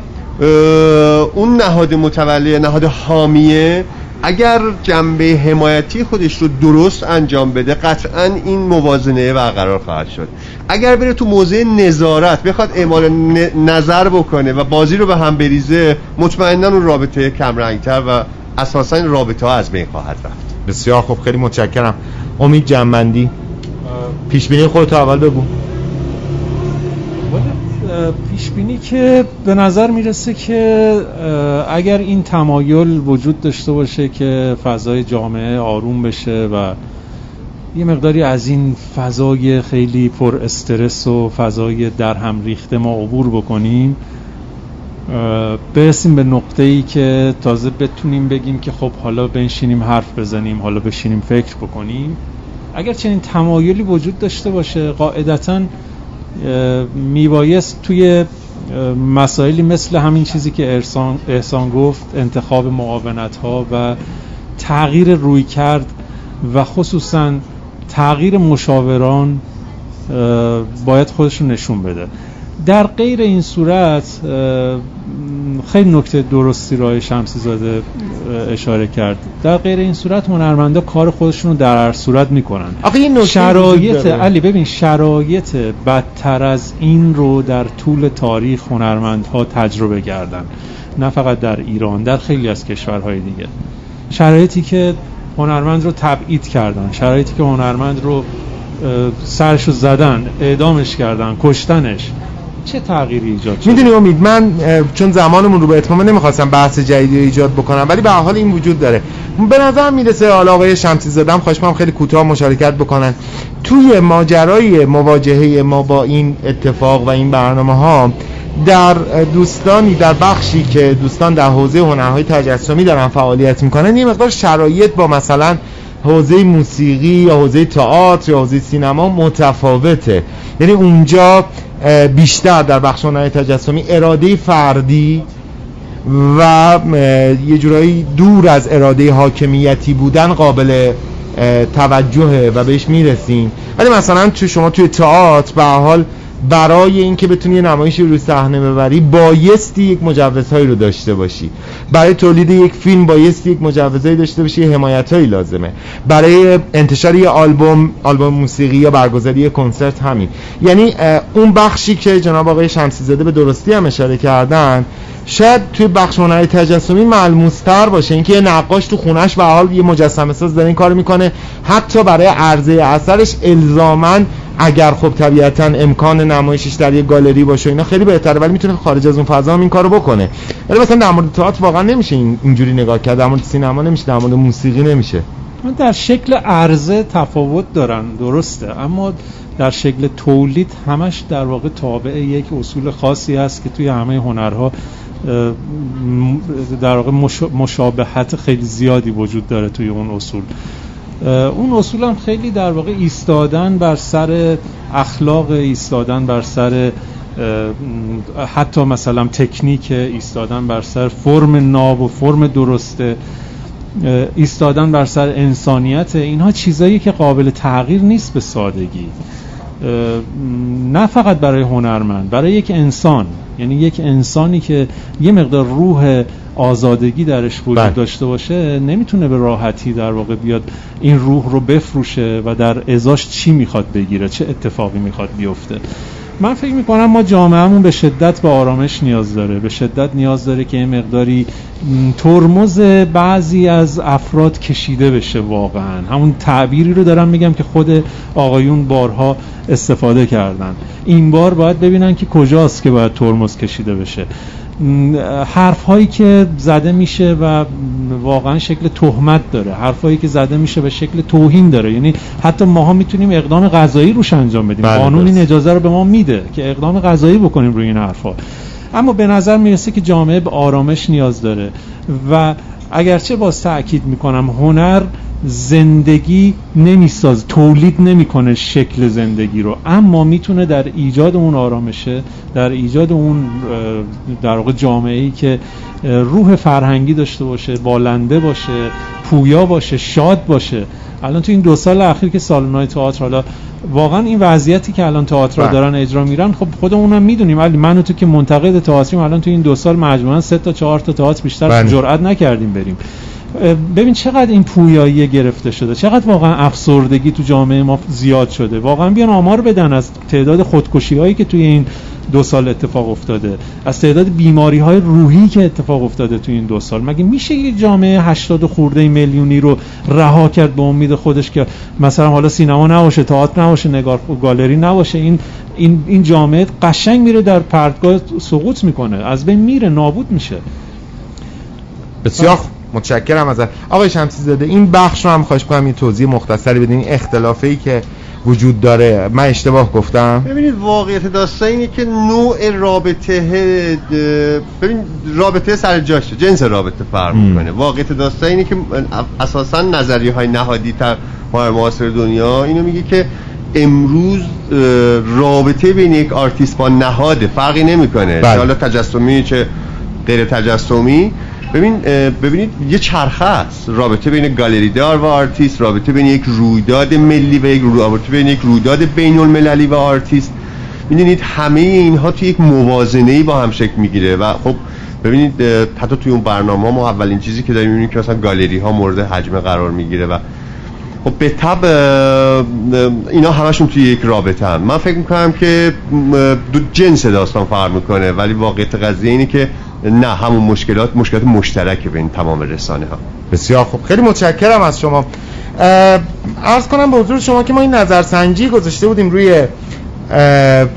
اون نهاد متولی، نهاد حامیه، اگر جنبه حمایتی خودش رو درست انجام بده قطعاً این موازنه برقرار خواهد شد. اگر بره تو موضع نظارت بخواد اعمال نظر بکنه و بازی رو به هم بریزه، مطمئناً اون رابطه کمرنگتر و اساساً رابطه ها از بین خواهد رفت. بسیار خوب، خیلی متشکرم. امید، جنبندی پیشبینی خودت اول بگو. پیشبینی که به نظر میرسه که اگر این تمایل وجود داشته باشه که فضای جامعه آروم بشه و یه مقداری از این فضای خیلی پر استرس و فضای در هم ریخته ما عبور بکنیم، برسیم به نقطه‌ای که تازه بتونیم بگیم که خب حالا بنشینیم حرف بزنیم، حالا بشینیم فکر بکنیم. اگر چنین تمایلی وجود داشته باشه قاعدتاً میبایست توی مسائلی مثل همین چیزی که احسان گفت، انتخاب معاونت‌ها و تغییر رویکرد و خصوصاً تغییر مشاوران، باید خودشون نشون بده. در غیر این صورت خیلی نکته درستی رو شمسیزاده اشاره کرد، در غیر این صورت هنرمندا کار خودشون رو در هر صورت میکنن. شرایط علی ببین، شرایط بدتر از این رو در طول تاریخ هنرمندها تجربه کردن، نه فقط در ایران، در خیلی از کشورهای دیگه. شرایطی که هنرمند رو تبعید کردن، شرایطی که هنرمند رو سرشو زدن، اعدامش کردن، کشتنش، چه تغییری ایجاد شد؟ میدونی امید، من چون زمانمون رو به اتمام نمیخواستم بحث جدیدی ایجاد بکنم، ولی به هر حال این وجود داره. به نظر میرسه آقای شمسیزاده هم خوشمم خیلی کوتاه مشارکت بکنن توی ماجرای مواجهه ما با این اتفاق و این برنامه‌ها. در دوستانی، در بخشی که دوستان در حوزه هنرهای تجسمی دارن فعالیت میکنن، یه مقدار شرایط با مثلا حوزه موسیقی یا حوزه تئاتر یا حوزه سینما متفاوته. یعنی اونجا بیشتر در بخش هنرهای تجسمی اراده فردی و یه جورایی دور از اراده حاکمیتی بودن قابل توجهه و بهش میرسیم. ولی مثلا تو شما توی تئاتر به هر حال برای اینکه بتونی نمایشی رو صحنه ببری بایستی یک مجوزهایی رو داشته باشی، برای تولید یک فیلم بایستی یک مجوزهایی داشته باشی، حمایتهایی لازمه، برای انتشار یک آلبوم موسیقی یا برگزاری کنسرت همین. یعنی اون بخشی که جناب آقای شمسیزاده به درستی هم اشاره کردن شاید توی بخش هنری تجسمی ملموس‌تر باشه، اینکه نقاش تو خونه‌اش به حال یه مجسمه ساز داره این کارو میکنه، حتی برای عرضه اثرش الزاماً اگر خب طبیعتاً امکان نمایشش در یه گالری باشه اینا خیلی بهتره، ولی میتونه خارج از اون فضا هم این کارو بکنه. ولی مثلا در مورد تئاتر واقعاً نمیشه اینجوری نگاه کرد، در مورد سینما نمیشه، در مورد موسیقی نمیشه. در شکل عرضه تفاوت دارن درسته، اما در شکل تولید همش در واقع تابع یک اصول خاصی هست که توی همه هنرها در واقع مشابهت خیلی زیادی وجود داره توی اون اصول. اون اصول هم خیلی در واقع ایستادن بر سر اخلاق، ایستادن بر سر حتی مثلا تکنیک، ایستادن بر سر فرم ناب و فرم درسته، ایستادن بر سر انسانیت، اینها چیزایی که قابل تغییر نیست به سادگی، نه فقط برای هنرمند، برای یک انسان. یعنی یک انسانی که یه مقدار روح آزادگی درش وجود داشته باشه نمیتونه به راحتی در واقع بیاد این روح رو بفروشه و در ازاش چی میخواد بگیره، چه اتفاقی میخواد بیفته. من فکر میکنم ما جامعهمون به شدت به آرامش نیاز داره، به شدت نیاز داره که یه مقداری ترمز بعضی از افراد کشیده بشه. واقعا همون تعبیری رو دارم میگم که خود آقایون بارها استفاده کردن، این بار باید ببینن که کجاست که باید ترمز کشیده بشه. حرف‌هایی که زده میشه و واقعا شکل تهمت داره، حرف‌هایی که زده میشه به شکل توهین داره، یعنی حتی ماها میتونیم اقدام قضایی روش انجام بدیم، قانون این اجازه رو به ما میده که اقدام قضایی بکنیم روی این حرف‌ها. اما به نظر میرسه که جامعه به آرامش نیاز داره و اگرچه باز تأکید میکنم هنر زندگی نمیساز، تولید نمیکنه شکل زندگی رو، اما میتونه در ایجاد اون آرامشه، در ایجاد اون در واقع جامعه‌ای که روح فرهنگی داشته باشه، بالنده باشه، پویا باشه، شاد باشه. الان تو این 2 سال اخیر که سالن‌های تئاتر، حالا واقعا این وضعیتی که الان تئاترها دارن اجرا میرن، خب خودمونم میدونیم، ولی من و تو که منتقد تئاتریم الان تو این 2 سال مجموعاً 3 تا 4 تا تئاتر بیشتر جرئت نکردیم بریم. ببین چقدر این پویایی گرفته شده، چقدر واقعا افسردگی تو جامعه ما زیاد شده. واقعا بیان آمار بدن از تعداد خودکشی هایی که توی این 2 سال اتفاق افتاده، از تعداد بیماری های روحی که اتفاق افتاده توی این 2 سال. مگه میشه یه جامعه 80 خورده میلیونی رو رها کرد به امید خودش که مثلا حالا سینما نباشه، تئاتر نباشه، گالری نباشه؟ این جامعه قشنگ میره در پرتگاه سقوط میکنه، از بین میره، نابود میشه. بسیار متشکرم از آقای شمسیزاده. این بخش رو هم خواهش می‌کنم یه توضیح مختصری بدین، اختلافی که وجود داره. من اشتباه گفتم؟ ببینید واقعیت داستان اینه که نوع رابطه رابطه سر جاشه، جنس رابطه فرق می‌کنه. واقعیت داستان اینه که اساساً نظریه‌های نهادی تر معاصر دنیا اینو میگه که امروز رابطه بین یک آرتیست با نهاد فرقی نمی‌کنه، چه حالا تجسمی چه غیر تجسمی. ببینید یه چرخه است، رابطه بین گالری دار و آرتیست، رابطه بین یک رویداد ملی و یک رویداد بین المللی و آرتیست. میدونید همه اینها توی یک موازنه‌ای با هم شکل میگیره و خب ببینید حتی توی اون برنامه ما اولین چیزی که داریم میبینیم که مثلا گالری ها مورد حجمه قرار میگیره و خب به طب اینا همشون توی یک رابطه هم. من فکر میکنم که دو جنس داستان فرق میکنه ولی واقعیت قضیه اینه که نه، همون مشکلات مشترکه بین تمام رسانه ها. بسیار خوب، خیلی متشکرم از شما. عرض کنم به حضور شما که ما این نظرسنجی گذاشته بودیم روی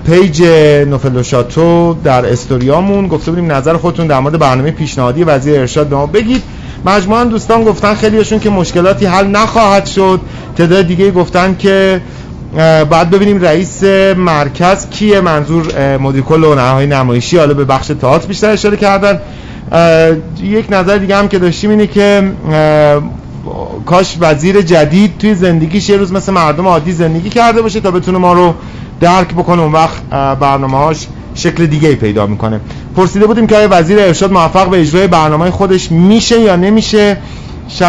پیج نوفل لوشاتو در استوریامون، گفته بودیم نظر خودتون در مورد برنامه پیشنهادی وزیر ارشاد به ما بگید. مجموعاً دوستان گفتن خیلیشون که مشکلاتی حل نخواهد شد، تعداد دیگه گفتن که بعد ببینیم رئیس مرکز کیه، منظور مدیر کل و نهادهای نمایشی، حالا به بخش تئاتر بیشتر اشاره کردن. یک نظر دیگه هم که داشتیم اینه که کاش وزیر جدید توی زندگیش یه روز مثل مردم عادی زندگی کرده باشه تا بتونه ما رو درک بکنه، اون وقت برنامه‌هاش شکل دیگه پیدا میکنه. پرسیده بودیم که آیا وزیر ارشاد موفق به اجرای برنامه خودش میشه یا نمیشه، 61%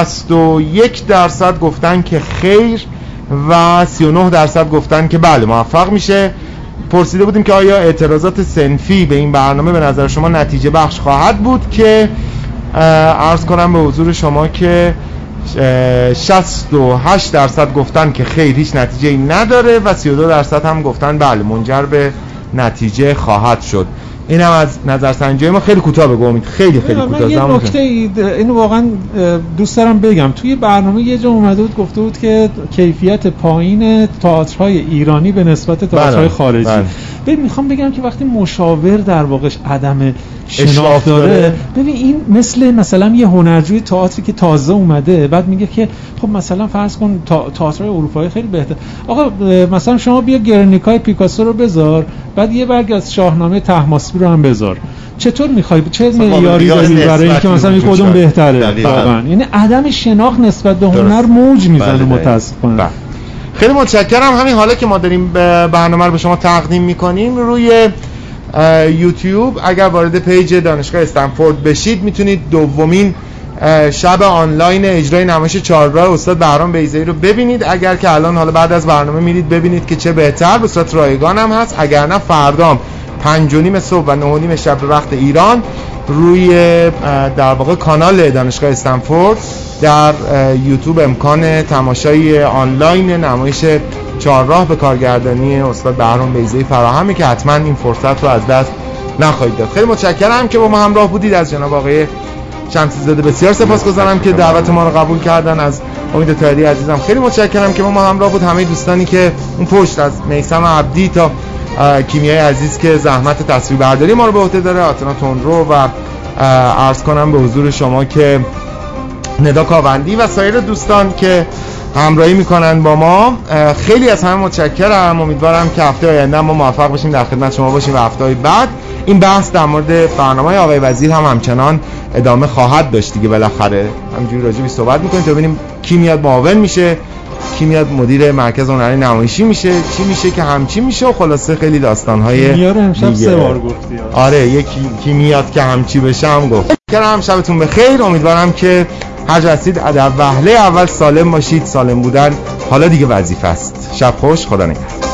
گفتن که خیر و 39% گفتن که بله موفق میشه. پرسیده بودیم که آیا اعتراضات صنفی به این برنامه به نظر شما نتیجه بخش خواهد بود که عرض کنم به حضور شما که 68% گفتن که خیر هیچ نتیجه‌ای نداره و 32% هم گفتن بله منجر به نتیجه خواهد شد. این هم از نظرسنجی ما. خیلی کوتاه بگم امید، خیلی کوتاه. یه نکته اینو واقعا دوست دارم بگم، توی برنامه یه جا اومده بود گفته بود که کیفیت پایین تئاترهای ایرانی به نسبت تئاترهای خارجی. ببین میخوام بگم که وقتی مشاور در واقعش عدم شناخت داره، ببین این مثلا یه هنرجوی تئاتری که تازه اومده بعد میگه که خب مثلا فرض کن تئاترهای اروپایی خیلی بهتر. آقا مثلا شما بیا گرنیکای پیکاسو رو بذار، بعد یه برگ از شاهنامه طهماسبی رو هم بذار، چطور می‌خوای چه معیاری داری برای اینکه مثلا یک کدوم بهتره؟ واقعا یعنی عدم شناخت نسبت به هنر موج میزنه متأسفانه. خیلی متشکرم. همین حالا که ما داریم برنامه رو به شما تقدیم میکنیم روی یوتیوب، اگر وارد پیج دانشگاه استنفورد بشید میتونید دومین شب آنلاین اجرای نمایش چهارراه استاد بهرام بیضایی رو ببینید. اگر که الان حالا بعد از برنامه میرید ببینید که چه بهتر، به صورت رایگان هم هست. اگر نه فردا 5:30 صبح و 9:30 شب به وقت ایران روی در واقع کانال دانشگاه استنفورد در یوتیوب امکان تماشای آنلاین نمایش چهارراه به کارگردانی استاد بهرام بیضایی فراهمه که حتما این فرصت رو از دست نخواهید داد. خیلی متشکرم که با ما همراه بودید. از جناب آقای شمسیزاده بسیار سپاسگزارم که دعوت ما رو قبول کردن. از امید طاهری عزیزم خیلی متشکرم که با ما همراه بود. همه دوستانی که اون پشت، از میثم عبدی تا کیمیای عزیز که زحمت تصویربرداری ما رو به عهده داره، آتنا تندرو و عرض کنم به حضور شما که ندا کاوندی و سایر دوستان که همراهی میکنن با ما، خیلی از همه متشکرم. امیدوارم که هفته آینده ما موفق بشیم در خدمت شما باشیم و هفته بعد این بحث در مورد برنامه آقای وزیر هم همچنان ادامه خواهد داشت دیگه. بالاخره همینجوری راجع بهش صحبت میکنیم تا ببینیم کی میاد معاون میشه، کی میاد مدیر مرکز هنری نمایشی میشه، چی میشه که همچی میشه و خلاصه خیلی داستان‌های میاره. امشب 3 بار گفتی آره، یکی کی میاد که همچی بشه هم گفت. شب شبتون بخیر. امیدوارم که هر جسید در وهله اول سالم باشید. سالم بودن حالا دیگه وظیفه است. شب خوش، خدا نگهدار.